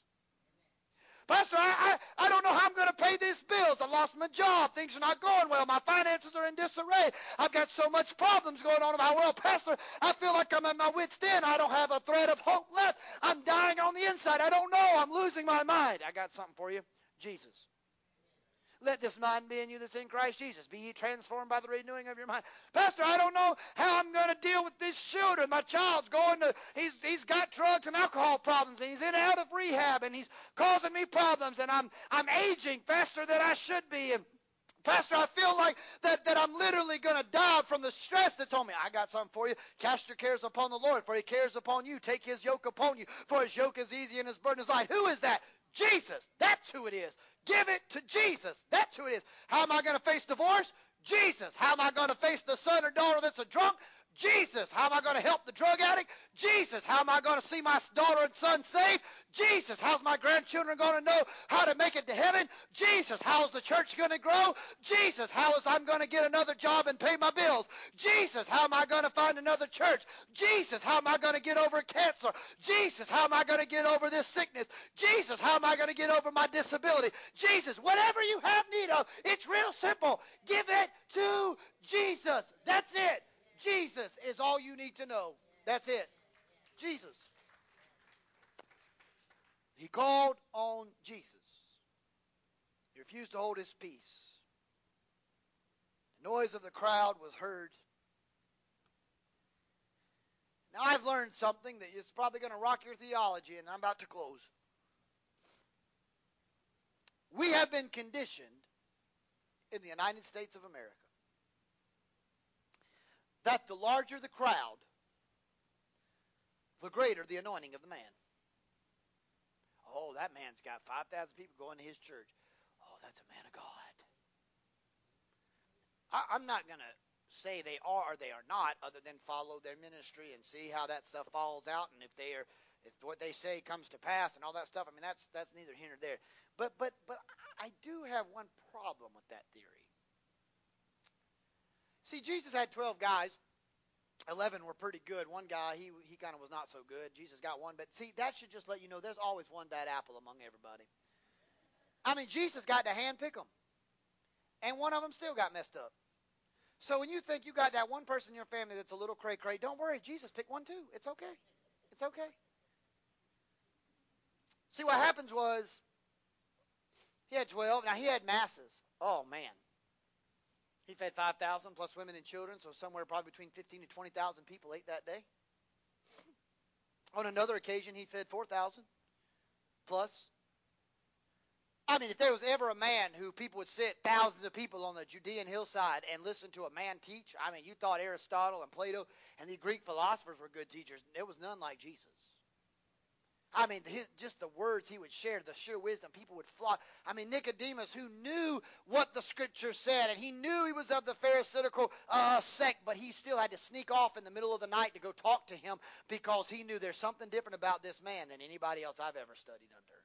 Pastor, I don't know how I'm going to pay these bills. I lost my job. Things are not going well. My finances are in disarray. I've got so much problems going on in my world. Pastor, I feel like I'm at my wit's end. I don't have a thread of hope left. I'm dying on the inside. I don't know. I'm losing my mind. I got something for you. Jesus. Let this mind be in you that's in Christ Jesus. Be ye transformed by the renewing of your mind. Pastor, I don't know how I'm going to deal with these children. My child's going to, he's got drugs and alcohol problems, and he's in and out of rehab, and he's causing me problems, and I'm aging faster than I should be. And Pastor, I feel like that I'm literally going to die from the stress that's on me. I got something for you. Cast your cares upon the Lord, for he cares upon you. Take his yoke upon you, for his yoke is easy and his burden is light. Who is that? Jesus. That's who it is. Give it to Jesus. That's who it is. How am I going to face divorce? Jesus. How am I going to face the son or daughter that's a drunk? Jesus. How am I going to help the drug addict? Jesus. How am I going to see my daughter and son saved? Jesus. How's my grandchildren going to know how to make it to heaven? Jesus. How's the church going to grow? Jesus. How is I'm going to get another job and pay my bills? Jesus. How am I going to find another church? Jesus. How am I going to get over cancer? Jesus. How am I going to get over this sickness? Jesus. How am I going to get over my disability? Jesus. Whatever you have need of, it's real simple. Give it to Jesus. That's it. Jesus is all you need to know. That's it. Jesus. He called on Jesus. He refused to hold his peace. The noise of the crowd was heard. Now I've learned something that is probably going to rock your theology, and I'm about to close. We have been conditioned in the United States of America that the larger the crowd, the greater the anointing of the man. Oh, that man's got 5,000 people going to his church. Oh, that's a man of God. I'm not going to say they are or they are not, other than follow their ministry and see how that stuff falls out, and if what they say comes to pass and all that stuff. I mean, that's neither here nor there. But I do have one problem with that theory. See, Jesus had 12 guys. 11 were pretty good. One guy, he kind of was not so good. Jesus got one. But see, that should just let you know there's always one bad apple among everybody. I mean, Jesus got to handpick them. And one of them still got messed up. So when you think you got that one person in your family that's a little cray-cray, don't worry. Jesus picked one too. It's okay. It's okay. See, what happens was he had 12. Now, he had masses. Oh, man. He fed 5,000 plus women and children, so somewhere probably between 15,000 to 20,000 people ate that day. On another occasion, he fed 4,000 plus. I mean, if there was ever a man who people would sit, thousands of people on the Judean hillside and listen to a man teach, I mean, you thought Aristotle and Plato and the Greek philosophers were good teachers. There was none like Jesus. I mean, just the words he would share, the sheer wisdom, people would flock. I mean, Nicodemus, who knew what the Scripture said, and he knew he was of the Pharisaical sect, but he still had to sneak off in the middle of the night to go talk to him because he knew there's something different about this man than anybody else I've ever studied under.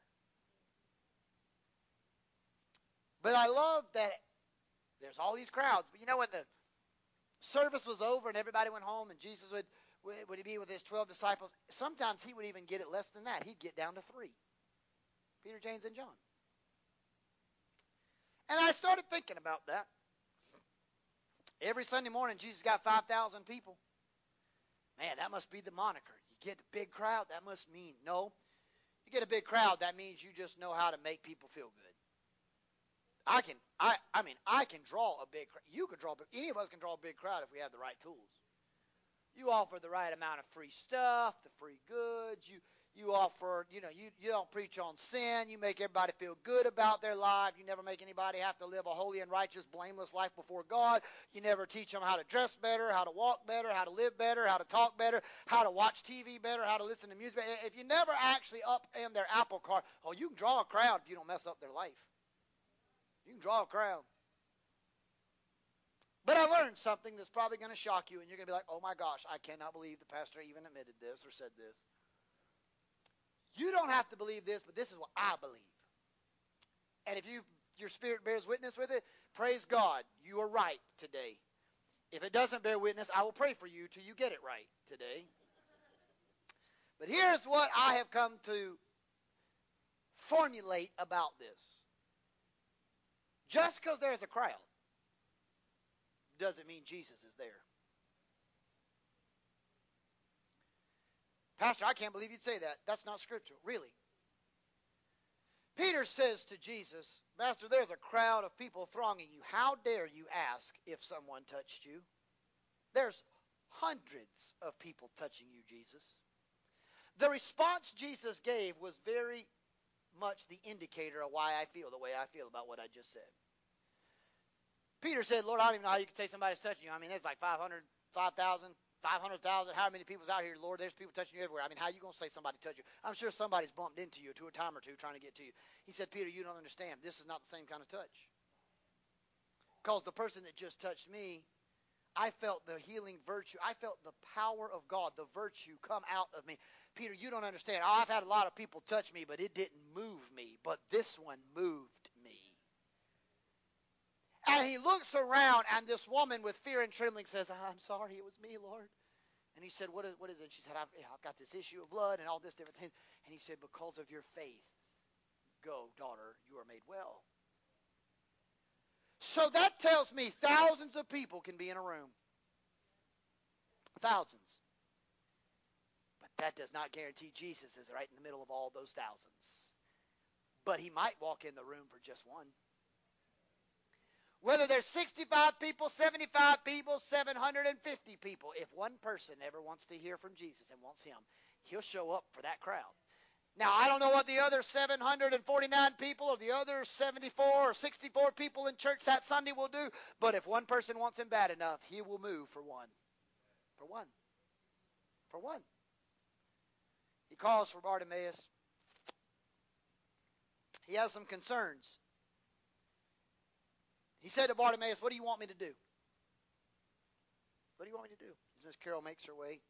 But I love that there's all these crowds. But you know, when the service was over and everybody went home and Jesus would he be with his 12 disciples? Sometimes he would even get it less than that. He'd get down to 3. Peter, James, and John. And I started thinking about that. Every Sunday morning, Jesus got 5,000 people. Man, that must be the moniker. You get a big crowd, that must mean no. You get a big crowd, that means you just know how to make people feel good. I can draw a big crowd. You can draw, any of us can draw a big crowd if we have the right tools. You offer the right amount of free stuff, the free goods. You offer, you don't preach on sin. You make everybody feel good about their life. You never make anybody have to live a holy and righteous, blameless life before God. You never teach them how to dress better, how to walk better, how to live better, how to talk better, how to watch TV better, how to listen to music better. If you never actually upend their apple cart, oh, you can draw a crowd if you don't mess up their life. You can draw a crowd. But I learned something that's probably going to shock you, and you're going to be like, oh my gosh, I cannot believe the pastor even admitted this or said this. You don't have to believe this, but this is what I believe. And if your spirit bears witness with it, praise God, you are right today. If it doesn't bear witness, I will pray for you till you get it right today. But here's what I have come to formulate about this. Just because there's a crowd doesn't mean Jesus is there. Pastor, I can't believe you'd say that. That's not scriptural. Really. Peter says to Jesus, Master, there's a crowd of people thronging you. How dare you ask if someone touched you? There's hundreds of people touching you, Jesus. The response Jesus gave was very much the indicator of why I feel the way I feel about what I just said. Peter said, Lord, I don't even know how you can say somebody's touching you. I mean, there's like 500, 5,000, 500,000. How many people's out here, Lord? There's people touching you everywhere. I mean, how are you going to say somebody touched you? I'm sure somebody's bumped into you a time or two trying to get to you. He said, Peter, you don't understand. This is not the same kind of touch. Because the person that just touched me, I felt the healing virtue. I felt the power of God, the virtue come out of me. Peter, you don't understand. Oh, I've had a lot of people touch me, but it didn't move me. But this one moved me. And he looks around, and this woman with fear and trembling says, I'm sorry, it was me, Lord. And he said, what is it? And she said, I've got this issue of blood and all this different thing. And he said, because of your faith, go, daughter, you are made well. So that tells me thousands of people can be in a room. Thousands. But that does not guarantee Jesus is right in the middle of all those thousands. But he might walk in the room for just one. Whether there's 65 people, 75 people, 750 people, if one person ever wants to hear from Jesus and wants him, he'll show up for that crowd. Now, I don't know what the other 749 people or the other 74 or 64 people in church that Sunday will do, but if one person wants him bad enough, he will move for one. For one. For one. He calls for Bartimaeus. He has some concerns. He said to Bartimaeus, what do you want me to do? What do you want me to do? As Miss Carol makes her way.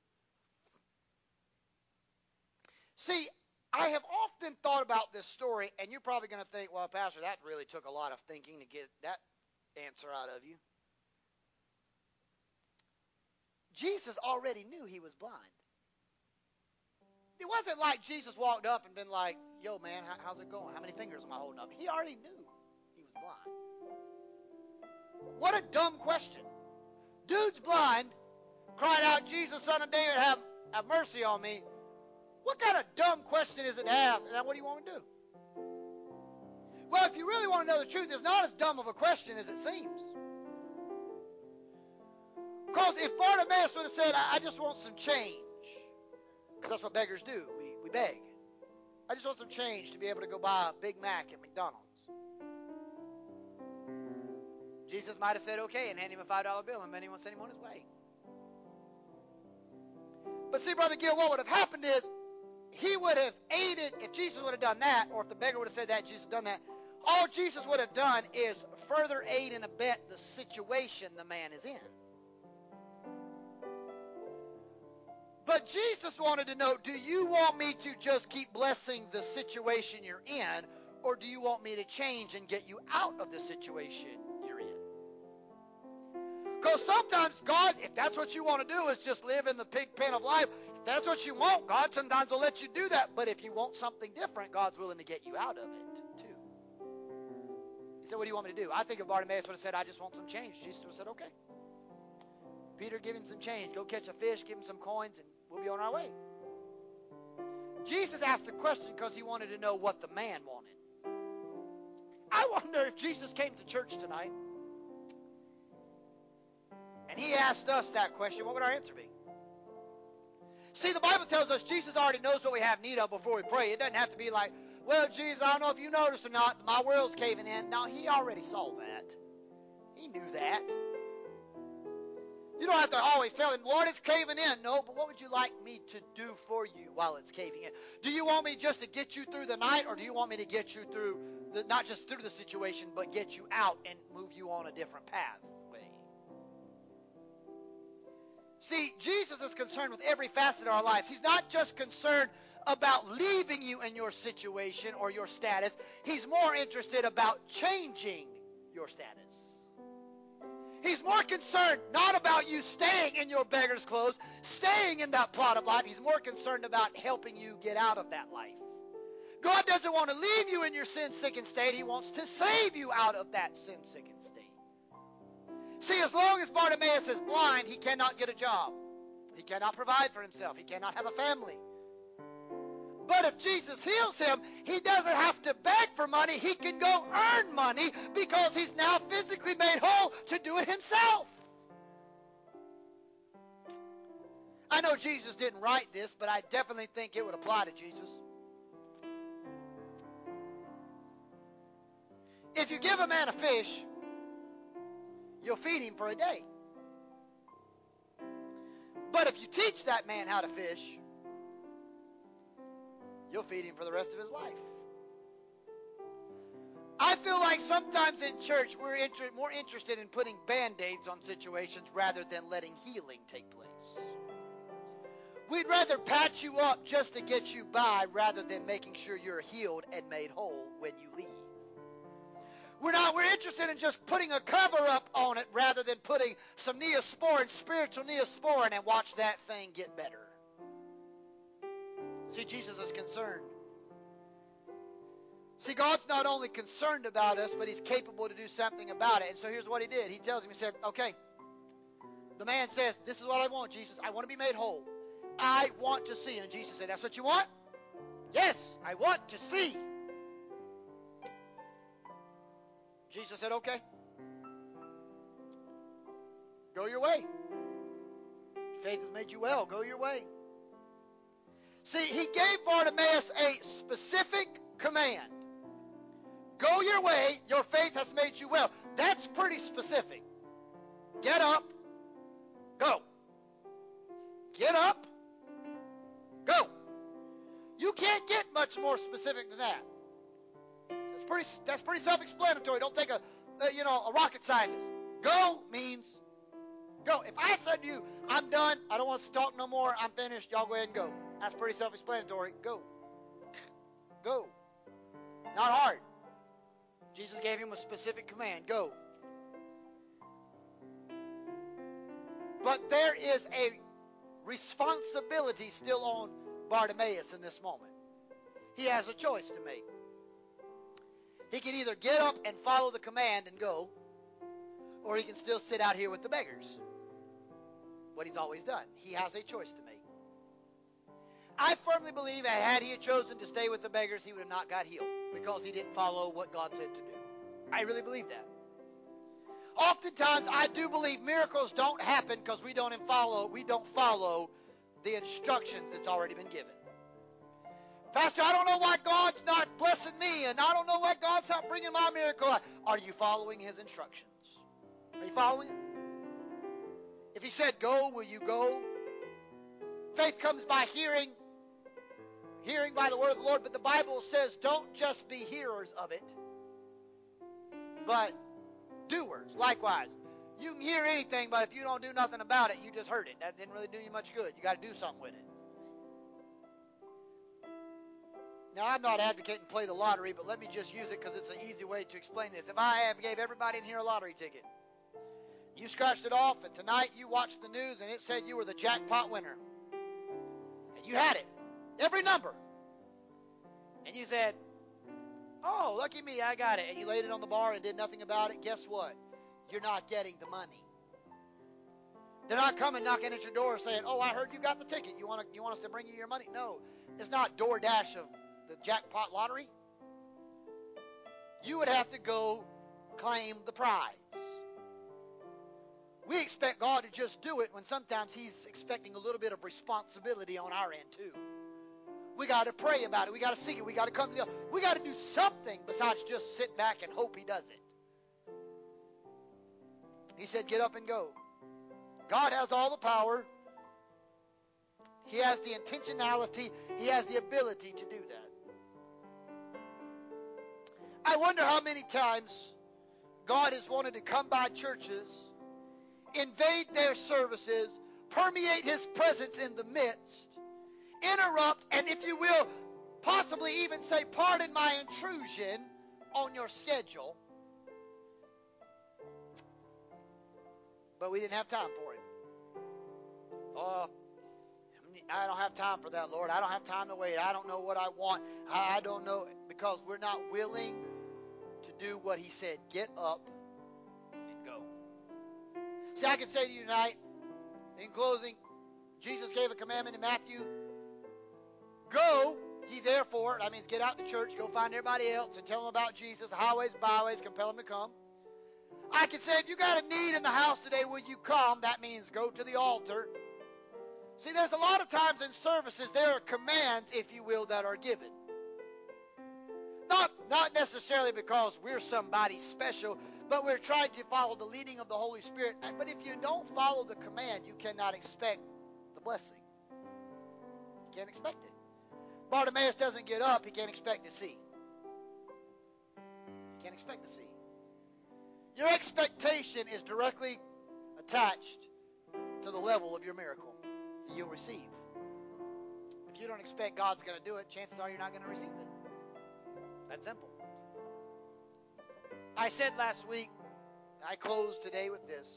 See, I have often thought about this story, and you're probably going to think, well, Pastor, that really took a lot of thinking to get that answer out of you. Jesus already knew he was blind. It wasn't like Jesus walked up and been like, yo, man, how's it going? How many fingers am I holding up? He already knew he was blind. What a dumb question. Dude's blind, cried out, Jesus, son of David, have mercy on me. What kind of dumb question is it to ask? Now, what do you want me to do? Well, if you really want to know the truth, it's not as dumb of a question as it seems. Because if Bartimaeus would have said, I just want some change, because that's what beggars do, we beg. I just want some change to be able to go buy a Big Mac at McDonald's. Jesus might have said okay and handed him a $5 bill and then he sent him on his way. But see, Brother Gill, what would have happened is he would have aided, if Jesus would have done that, or if the beggar would have said that and Jesus done that, all Jesus would have done is further aid and abet the situation the man is in. But Jesus wanted to know, do you want me to just keep blessing the situation you're in, or do you want me to change and get you out of the situation? Because sometimes God, if that's what you want to do, is just live in the pig pen of life. If that's what you want, God sometimes will let you do that. But if you want something different, God's willing to get you out of it too. He said, what do you want me to do? I think if Bartimaeus would have said, I just want some change, Jesus would have said, okay. Peter, give him some change. Go catch a fish, give him some coins, and we'll be on our way. Jesus asked the question because he wanted to know what the man wanted. I wonder if Jesus came to church tonight and he asked us that question, what would our answer be? See, the Bible tells us Jesus already knows what we have need of before we pray. It doesn't have to be like, well, Jesus, I don't know if you noticed or not, my world's caving in. No, he already saw that. He knew that. You don't have to always tell him, Lord, it's caving in. No, but what would you like me to do for you while it's caving in? Do you want me just to get you through the night, or do you want me to get you through, not just through the situation, but get you out and move you on a different path? See, Jesus is concerned with every facet of our lives. He's not just concerned about leaving you in your situation or your status. He's more interested about changing your status. He's more concerned not about you staying in your beggar's clothes, staying in that plot of life. He's more concerned about helping you get out of that life. God doesn't want to leave you in your sin-sickened state. He wants to save you out of that sin-sickened state. See, as long as Bartimaeus is blind, he cannot get a job. He cannot provide for himself. He cannot have a family. But if Jesus heals him, he doesn't have to beg for money. He can go earn money because he's now physically made whole to do it himself. I know Jesus didn't write this, but I definitely think it would apply to Jesus. If you give a man a fish, you'll feed him for a day. But if you teach that man how to fish, you'll feed him for the rest of his life. I feel like sometimes in church we're more interested in putting band-aids on situations rather than letting healing take place. We'd rather patch you up just to get you by rather than making sure you're healed and made whole when you leave. We're interested in just putting a cover-up on it rather than putting some Neosporin, spiritual Neosporin, and watch that thing get better. See, Jesus is concerned. See, God's not only concerned about us, but he's capable to do something about it. And so here's what he did. He tells him, he said, okay, the man says, this is what I want, Jesus. I want to be made whole. I want to see. And Jesus said, that's what you want? Yes, I want to see. Jesus said, okay, go your way. Faith has made you well. Go your way. See, he gave Bartimaeus a specific command. Go your way. Your faith has made you well. That's pretty specific. Get up. Go. Get up. Go. You can't get much more specific than that. That's pretty self-explanatory. Don't take a rocket scientist. Go means go. If I said to you, I'm done, I don't want to talk no more, I'm finished, y'all go ahead and go. That's pretty self-explanatory. Go. Go. Not hard. Jesus gave him a specific command. Go. But there is a responsibility still on Bartimaeus in this moment. He has a choice to make. He can either get up and follow the command and go, or he can still sit out here with the beggars. What he's always done. He has a choice to make. I firmly believe that had he chosen to stay with the beggars, he would have not got healed because he didn't follow what God said to do. I really believe that. Oftentimes, I do believe miracles don't happen because we don't follow the instructions that's already been given. Pastor, I don't know why God's not blessing me, and I don't know why God's not bringing my miracle. Are you following his instructions? Are you following it? If he said go, will you go? Faith comes by hearing, hearing by the word of the Lord, but the Bible says don't just be hearers of it, but doers. Likewise, you can hear anything, but if you don't do nothing about it, you just heard it. That didn't really do you much good. You got to do something with it. Now, I'm not advocating play the lottery, but let me just use it because it's an easy way to explain this. If I gave everybody in here a lottery ticket, you scratched it off, and tonight you watched the news, and it said you were the jackpot winner. And you had it, every number. And you said, oh, lucky me, I got it. And you laid it on the bar and did nothing about it. Guess what? You're not getting the money. They're not coming knocking at your door saying, oh, I heard you got the ticket. You want us to bring you your money? No, it's not DoorDash of the jackpot lottery. You would have to go claim the prize. We expect God to just do it when sometimes he's expecting a little bit of responsibility on our end too. We got to pray about it. We got to seek it. We got to come to the, we got to do something besides just sit back and hope he does it. He said, get up and go. God has all the power. He has the intentionality. He has the ability to do that. I wonder how many times God has wanted to come by churches, invade their services, permeate his presence in the midst, interrupt, and if you will, possibly even say, pardon my intrusion on your schedule. But we didn't have time for him. Oh, I don't have time for that, Lord. I don't have time to wait. I don't know what I want. I don't know, because we're not willing to do what he said. Get up and go. See, I can say to you tonight, in closing, Jesus gave a commandment in Matthew. Go Ye therefore, that means get out the church, go find everybody else and tell them about Jesus, the highways, byways, compel them to come. I can say, if you got a need in the house today, will you come? That means go to the altar. See, there's a lot of times in services there are commands, if you will, that are given. Not necessarily because we're somebody special, but we're trying to follow the leading of the Holy Spirit. But if you don't follow the command, you cannot expect the blessing. You can't expect it. Bartimaeus doesn't get up, he can't expect to see. He can't expect to see. Your expectation is directly attached to the level of your miracle that you'll receive. If you don't expect God's going to do it, chances are you're not going to receive it. That's simple. I said last week, I close today with this.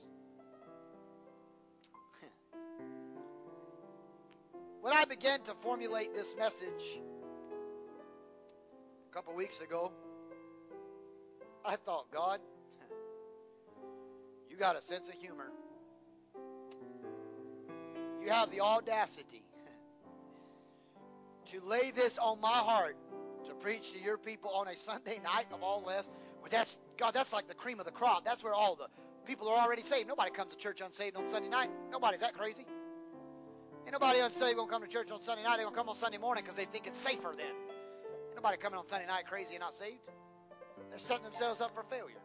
When I began to formulate this message a couple weeks ago, I thought, God, you got a sense of humor. You have the audacity to lay this on my heart to preach to your people on a Sunday night of all less. Well, that's, God, that's like the cream of the crop. That's where all the people are already saved. Nobody comes to church unsaved on Sunday night. Nobody's that crazy. Ain't nobody unsaved going to come to church on Sunday night. They're going to come on Sunday morning because they think it's safer then. Ain't nobody coming on Sunday night crazy and not saved. They're setting themselves up for failure.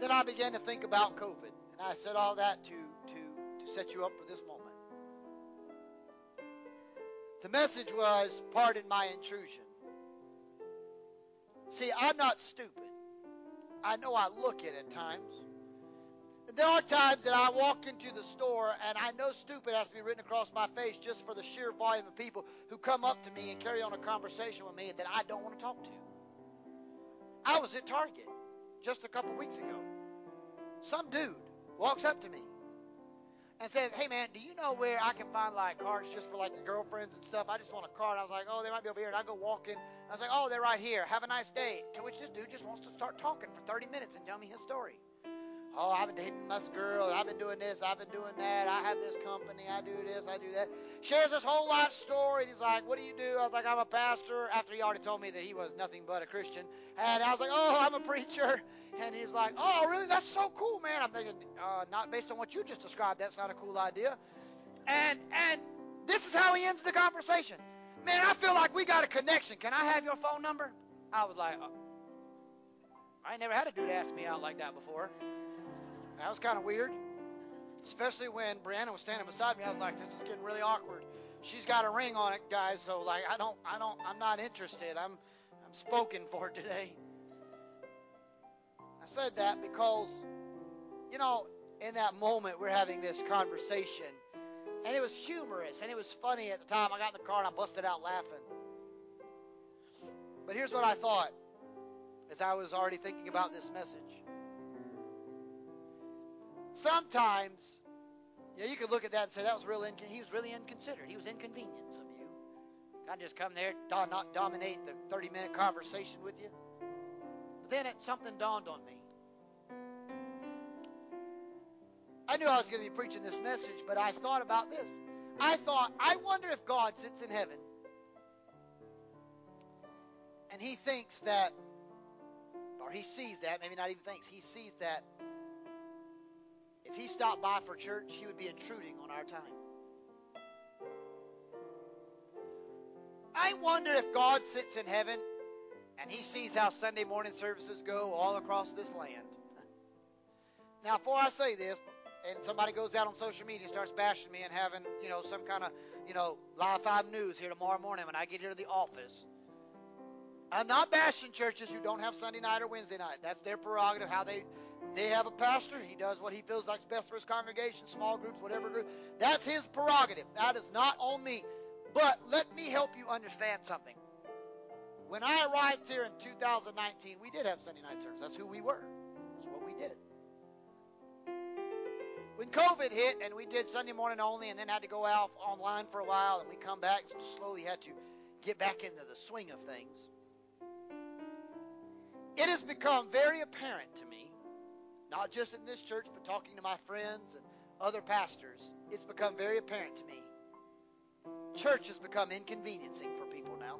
Then I began to think about COVID. And I said all that to set you up for this moment. The message was, pardon my intrusion. See, I'm not stupid. I know I look it at times. There are times that I walk into the store and I know stupid has to be written across my face just for the sheer volume of people who come up to me and carry on a conversation with me that I don't want to talk to. I was at Target just a couple weeks ago. Some dude walks up to me and says, hey man, do you know where I can find like cards just for like the girlfriends and stuff? I just want a card. I was like, oh, they might be over here. And I go walking. I was like, oh, they're right here. Have a nice day. To which this dude just wants to start talking for 30 minutes and tell me his story. Oh, I've been dating this girl, I've been doing this, I've been doing that, I have this company, I do this, I do that. Shares this whole life story. He's like, what do you do? I was like, I'm a pastor. After he already told me that he was nothing but a Christian. And I was like, oh, I'm a preacher. And he's like, oh, really? That's so cool, man. I'm thinking, not based on what you just described, that's not a cool idea. And this is how he ends the conversation. Man, I feel like we got a connection. Can I have your phone number? I was like, oh. I ain't never had a dude ask me out like that before. That was kind of weird, especially when Brianna was standing beside me. I was like, this is getting really awkward. She's got a ring on it, guys, so like I'm not interested. I'm spoken for today. I said that because, you know, in that moment we're having this conversation, and it was humorous and it was funny at the time. I got in the car and I busted out laughing. But here's what I thought as I was already thinking about this message. Sometimes, yeah, you could look at that and say that was real. He was really inconsiderate. He was inconvenienced of you. I just come there, not dominate the 30-minute conversation with you. But then something dawned on me. I knew I was going to be preaching this message, but I thought about this. I thought, I wonder if God sits in heaven and he thinks that, or he sees that, maybe not even thinks, he sees that. If he stopped by for church, he would be intruding on our time. I wonder if God sits in heaven and he sees how Sunday morning services go all across this land. Now, before I say this, and somebody goes out on social media and starts bashing me and having, you know, some kind of, you know, Live 5 News here tomorrow morning when I get here to the office. I'm not bashing churches who don't have Sunday night or Wednesday night. That's their prerogative, how they have a pastor. He does what he feels like is best for his congregation, small groups, whatever group. That's his prerogative. That is not on me. But let me help you understand something. When I arrived here in 2019, we did have Sunday night service. That's who we were. That's what we did. When COVID hit and we did Sunday morning only and then had to go out online for a while and we come back and slowly had to get back into the swing of things, it has become very apparent to me, not just in this church, but talking to my friends and other pastors, it's become very apparent to me Church has become inconveniencing for people now.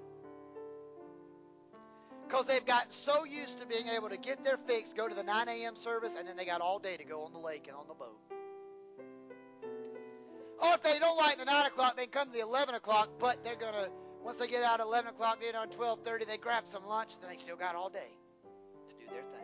Because they've gotten so used to being able to get their fix, go to the 9 a.m. service, and then they got all day to go on the lake and on the boat. Or if they don't like the 9 o'clock, they can come to the 11 o'clock, but they're going to, once they get out at 11 o'clock, they get on 12:30, they grab some lunch, and then they still got all day to do their thing.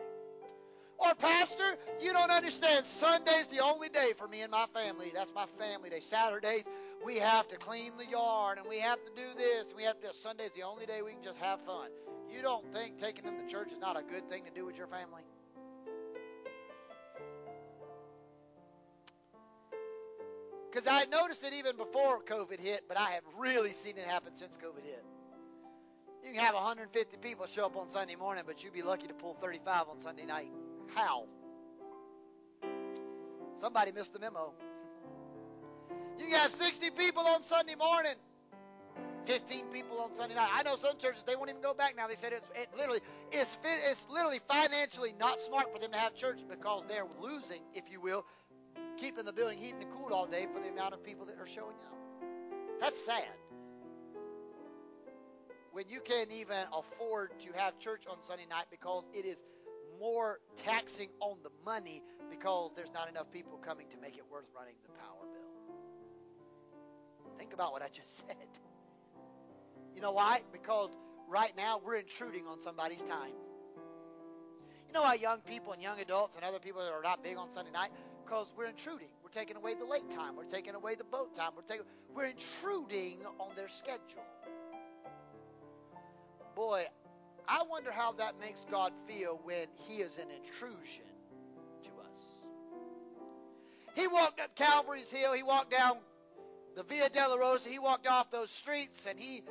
Or, Pastor, you don't understand. Sunday's the only day for me and my family. That's my family day. Saturdays, we have to clean the yard, and we have to do this, and we have to do this. Sunday's the only day we can just have fun. You don't think taking them to church is not a good thing to do with your family? Because I noticed it even before COVID hit, but I have really seen it happen since COVID hit. You can have 150 people show up on Sunday morning, but you'd be lucky to pull 35 on Sunday night. How? Somebody missed the memo. You can have 60 people on Sunday morning, 15 people on Sunday night. I know some churches, they won't even go back now. They said it's literally financially not smart for them to have church because they're losing, if you will, keeping the building heated and cooled all day for the amount of people that are showing up. That's sad. When you can't even afford to have church on Sunday night because it is more taxing on the money because there's not enough people coming to make it worth running the power bill. Think about what I just said. You know why? Because right now we're intruding on somebody's time. You know why young people and young adults and other people that are not big on Sunday night? Because we're intruding. We're taking away the late time. We're taking away the boat time. We're intruding on their schedule. Boy, I wonder how that makes God feel when he is an intrusion to us. He walked up Calvary's Hill. He walked down the Via Della Rosa. He walked off those streets, and he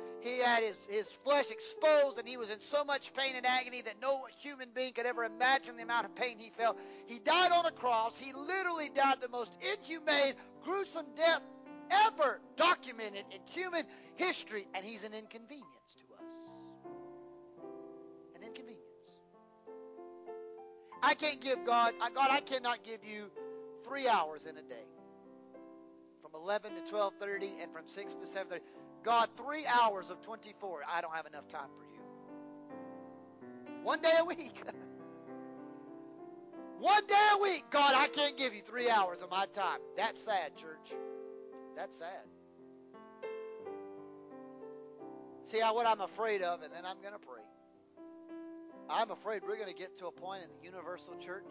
had his flesh exposed, and he was in so much pain and agony that no human being could ever imagine the amount of pain he felt. He died on a cross. He literally died the most inhumane, gruesome death ever documented in human history, and he's an inconvenience to us. Inconvenience. I can't give God, I cannot give you 3 hours in a day. From 11 to 12:30 and from 6 to 7:30. God, 3 hours of 24. I don't have enough time for you. One day a week. One day a week. God, I can't give you 3 hours of my time. That's sad, church. That's sad. See what I'm afraid of, and then I'm going to pray. I'm afraid we're going to get to a point in the universal church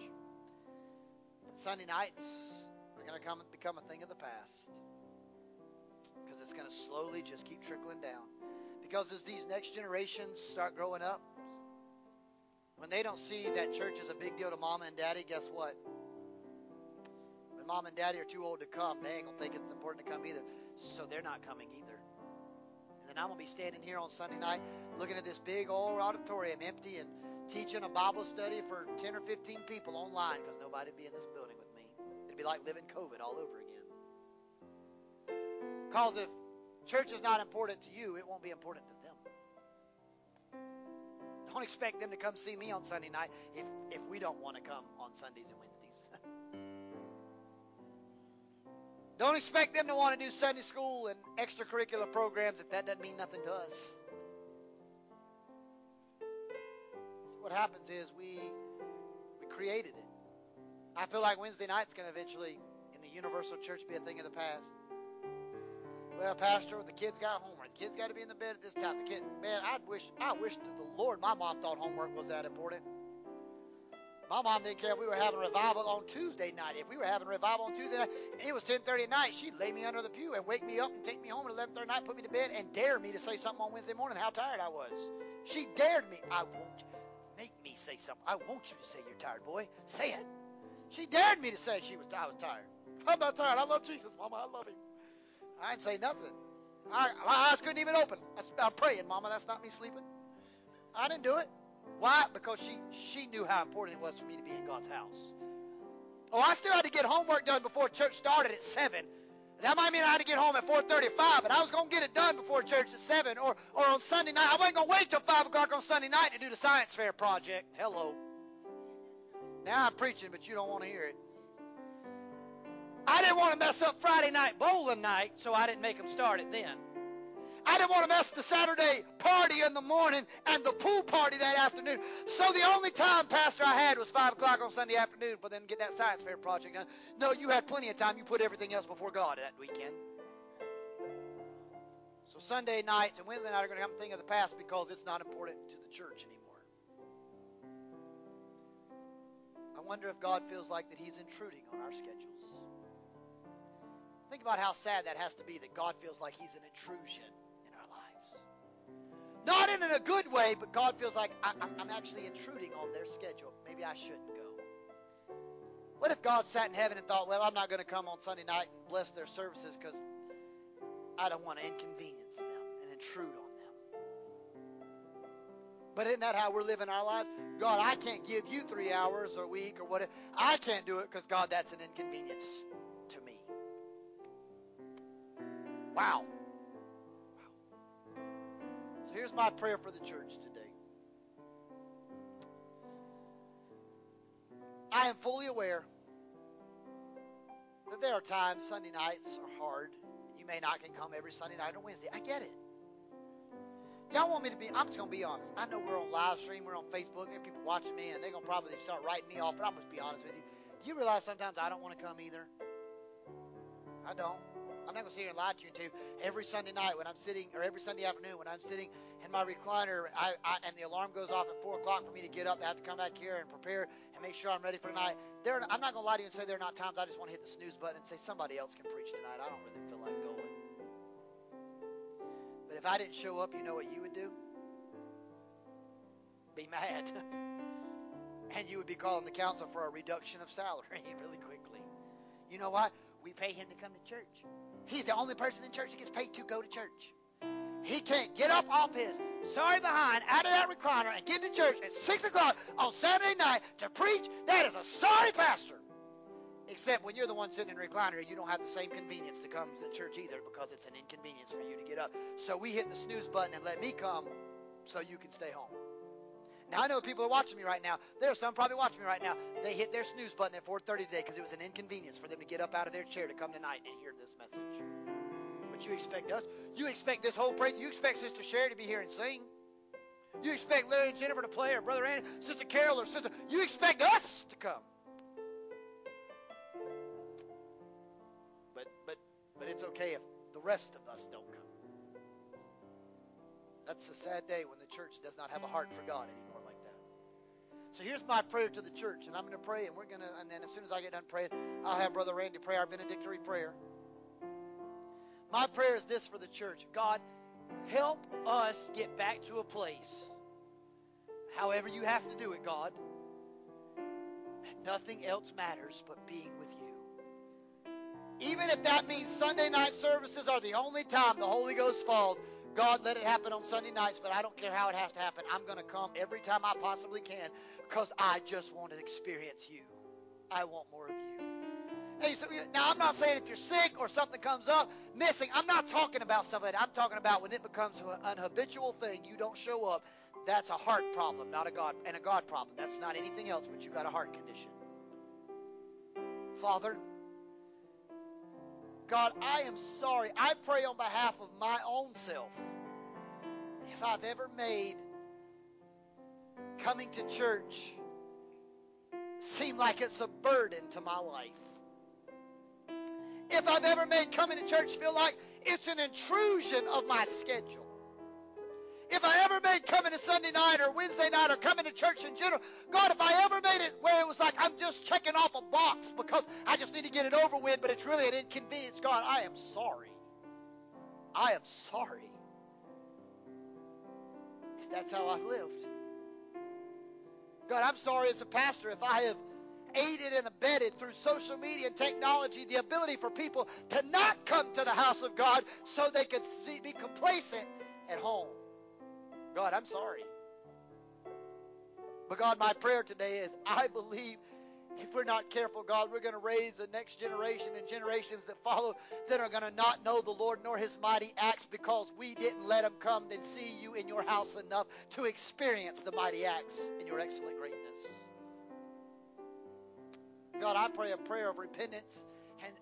that Sunday nights are going to become a thing of the past, because it's going to slowly just keep trickling down. Because as these next generations start growing up, when they don't see that church is a big deal to mama and daddy, guess what? When mom and daddy are too old to come, they ain't going to think it's important to come either, so they're not coming either. And I'm going to be standing here on Sunday night looking at this big old auditorium empty and teaching a Bible study for 10 or 15 people online because nobody would be in this building with me. It'd be like living COVID all over again. Because if church is not important to you, it won't be important to them. Don't expect them to come see me on Sunday night if we don't want to come on Sundays and Wednesdays. Don't expect them to want to do Sunday school and extracurricular programs if that doesn't mean nothing to us. So what happens is we created it. I feel like Wednesday night's going to eventually, in the universal church, be a thing of the past. Well, Pastor, the kids got homework. The kids got to be in the bed at this time. I wish to the Lord my mom thought homework was that important. My mom didn't care if we were having revival on Tuesday night. If we were having revival on Tuesday night, and it was 10:30 at night, she'd lay me under the pew and wake me up and take me home at 11:30 at night, put me to bed, and dare me to say something on Wednesday morning how tired I was. She dared me. I won't make me say something. I want you to say you're tired, boy. Say it. She dared me to say I was tired. I'm not tired. I love Jesus, Mama. I love him. I didn't say nothing. My eyes couldn't even open. I'm praying, Mama. That's not me sleeping. I didn't do it. Why? Because she knew how important it was for me to be in God's house. Oh, I still had to get homework done before church started at 7. That might mean I had to get home at 4:35, but I was going to get it done before church at 7 or on Sunday night. I wasn't going to wait till 5 o'clock on Sunday night to do the science fair project. Hello. Now I'm preaching, but you don't want to hear it. I didn't want to mess up Friday night bowling night, so I didn't make them start it then. I didn't want to mess the Saturday party in the morning and the pool party that afternoon. So the only time, Pastor, I had was 5 o'clock on Sunday afternoon, but then get that science fair project done. No, you had plenty of time. You put everything else before God that weekend. So Sunday nights and Wednesday night are going to come think of the past because it's not important to the church anymore. I wonder if God feels like that he's intruding on our schedules. Think about how sad that has to be, that God feels like he's an intrusion in our lives. Not in a good way, but God feels like I'm actually intruding on their schedule. Maybe I shouldn't go. What if God sat in heaven and thought, well, I'm not going to come on Sunday night and bless their services because I don't want to inconvenience them and intrude on them. But isn't that how we're living our lives? God, I can't give you 3 hours a week or whatever. I can't do it because, God, that's an inconvenience. Wow. Wow. So here's my prayer for the church today. I am fully aware that there are times Sunday nights are hard. You may not can come every Sunday night or Wednesday. I get it. Y'all want me to be, I'm just going to be honest. I know we're on live stream, we're on Facebook, there are people watching me, and they're going to probably start writing me off, but I'm going to be honest with you. Do you realize sometimes I don't want to come either? I don't. I'm not going to sit here and lie to you until every Sunday night when I'm sitting, or every Sunday afternoon when I'm sitting in my recliner and the alarm goes off at 4 o'clock for me to get up and have to come back here and prepare and make sure I'm ready for tonight. I'm not going to lie to you and say there are not times I just want to hit the snooze button and say somebody else can preach tonight. I don't really feel like going. But if I didn't show up, you know what you would do? Be mad. And you would be calling the council for a reduction of salary really quickly. You know why? We pay him to come to church. He's the only person in church that gets paid to go to church. He can't get up off his sorry behind out of that recliner and get to church at 6 o'clock on Saturday night to preach. That is a sorry pastor. Except when you're the one sitting in a recliner, you don't have the same convenience that comes at church either because it's an inconvenience for you to get up. So we hit the snooze button and let me come so you can stay home. Now, I know people are watching me right now. There are some probably watching me right now. They hit their snooze button at 4:30 today because it was an inconvenience for them to get up out of their chair to come tonight and hear this message. But you expect us. You expect this whole break. You expect Sister Sherry to be here and sing. You expect Larry and Jennifer to play, or Brother Andy, Sister Carol, or Sister. You expect us to come. But it's okay if the rest of us don't come. That's a sad day when the church does not have a heart for God anymore like that. So here's my prayer to the church, and I'm going to pray, and then as soon as I get done praying, I'll have Brother Randy pray our benedictory prayer. My prayer is this for the church. God, help us get back to a place, however you have to do it, God, that nothing else matters but being with you. Even if that means Sunday night services are the only time the Holy Ghost falls, God, let it happen on Sunday nights, but I don't care how it has to happen. I'm going to come every time I possibly can because I just want to experience you. I want more of you. Now, I'm not saying if you're sick or something comes up, missing. I'm not talking about something. I'm talking about when it becomes an habitual thing, you don't show up. That's a heart problem, not a God, and a God problem. That's not anything else, but you got a heart condition. Father, God, I am sorry. I pray on behalf of my own self. If I've ever made coming to church seem like it's a burden to my life. If I've ever made coming to church feel like it's an intrusion of my schedule. If I ever made coming to Sunday night or Wednesday night or coming to church in general, God, if I ever made it where it was like I'm just checking off a box because I just need to get it over with, but it's really an inconvenience, God, I am sorry. I am sorry if that's how I've lived. God, I'm sorry as a pastor if I have aided and abetted through social media and technology the ability for people to not come to the house of God so they could be complacent at home. God, I'm sorry. But God, my prayer today is I believe if we're not careful, God, we're going to raise the next generation and generations that follow that are going to not know the Lord nor his mighty acts because we didn't let them come and see you in your house enough to experience the mighty acts and your excellent greatness. God, I pray a prayer of repentance and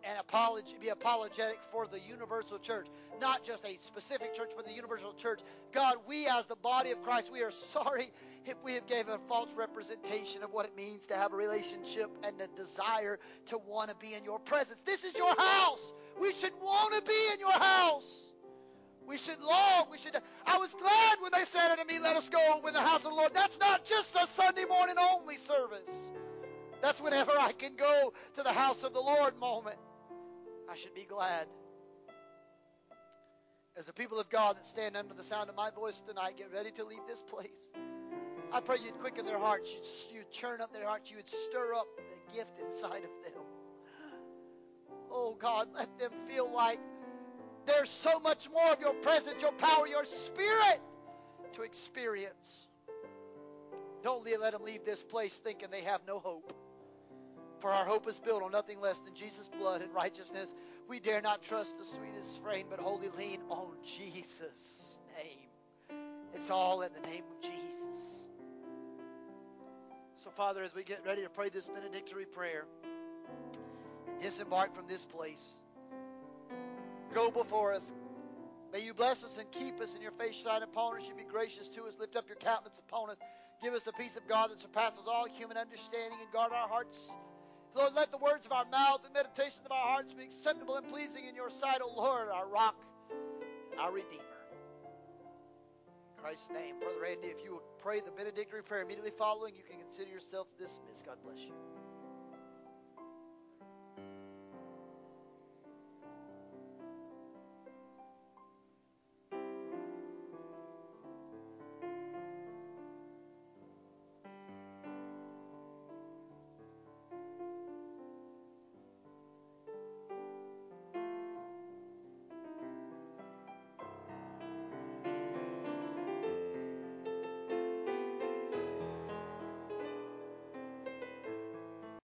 be apologetic for the universal church, not just a specific church, but the universal church. God, we as the body of Christ, we are sorry if we have gave a false representation of what it means to have a relationship and a desire to want to be in your presence. This is your house. We should want to be in your house. We should long. I was glad when they said unto me, let us go with the house of the Lord. That's not just a Sunday morning only service. That's whenever I can go to the house of the Lord moment. I should be glad. As the people of God that stand under the sound of my voice tonight get ready to leave this place, I pray you'd quicken their hearts. You'd churn up their hearts. You would stir up the gift inside of them. Oh God, let them feel like there's so much more of your presence, your power, your spirit to experience. Don't let them leave this place thinking they have no hope. For our hope is built on nothing less than Jesus' blood and righteousness. We dare not trust the sweetest frame, but wholly lean on Jesus' name. It's all in the name of Jesus. So, Father, as we get ready to pray this benedictory prayer, disembark from this place. Go before us. May you bless us and keep us in your face, shine upon us. You be gracious to us. Lift up your countenance upon us. Give us the peace of God that surpasses all human understanding, and guard our hearts. Lord, let the words of our mouths and meditations of our hearts be acceptable and pleasing in your sight, O Lord, our rock and our Redeemer. In Christ's name. Brother Andy, if you will pray the benedictory prayer immediately following, you can consider yourself dismissed. God bless you.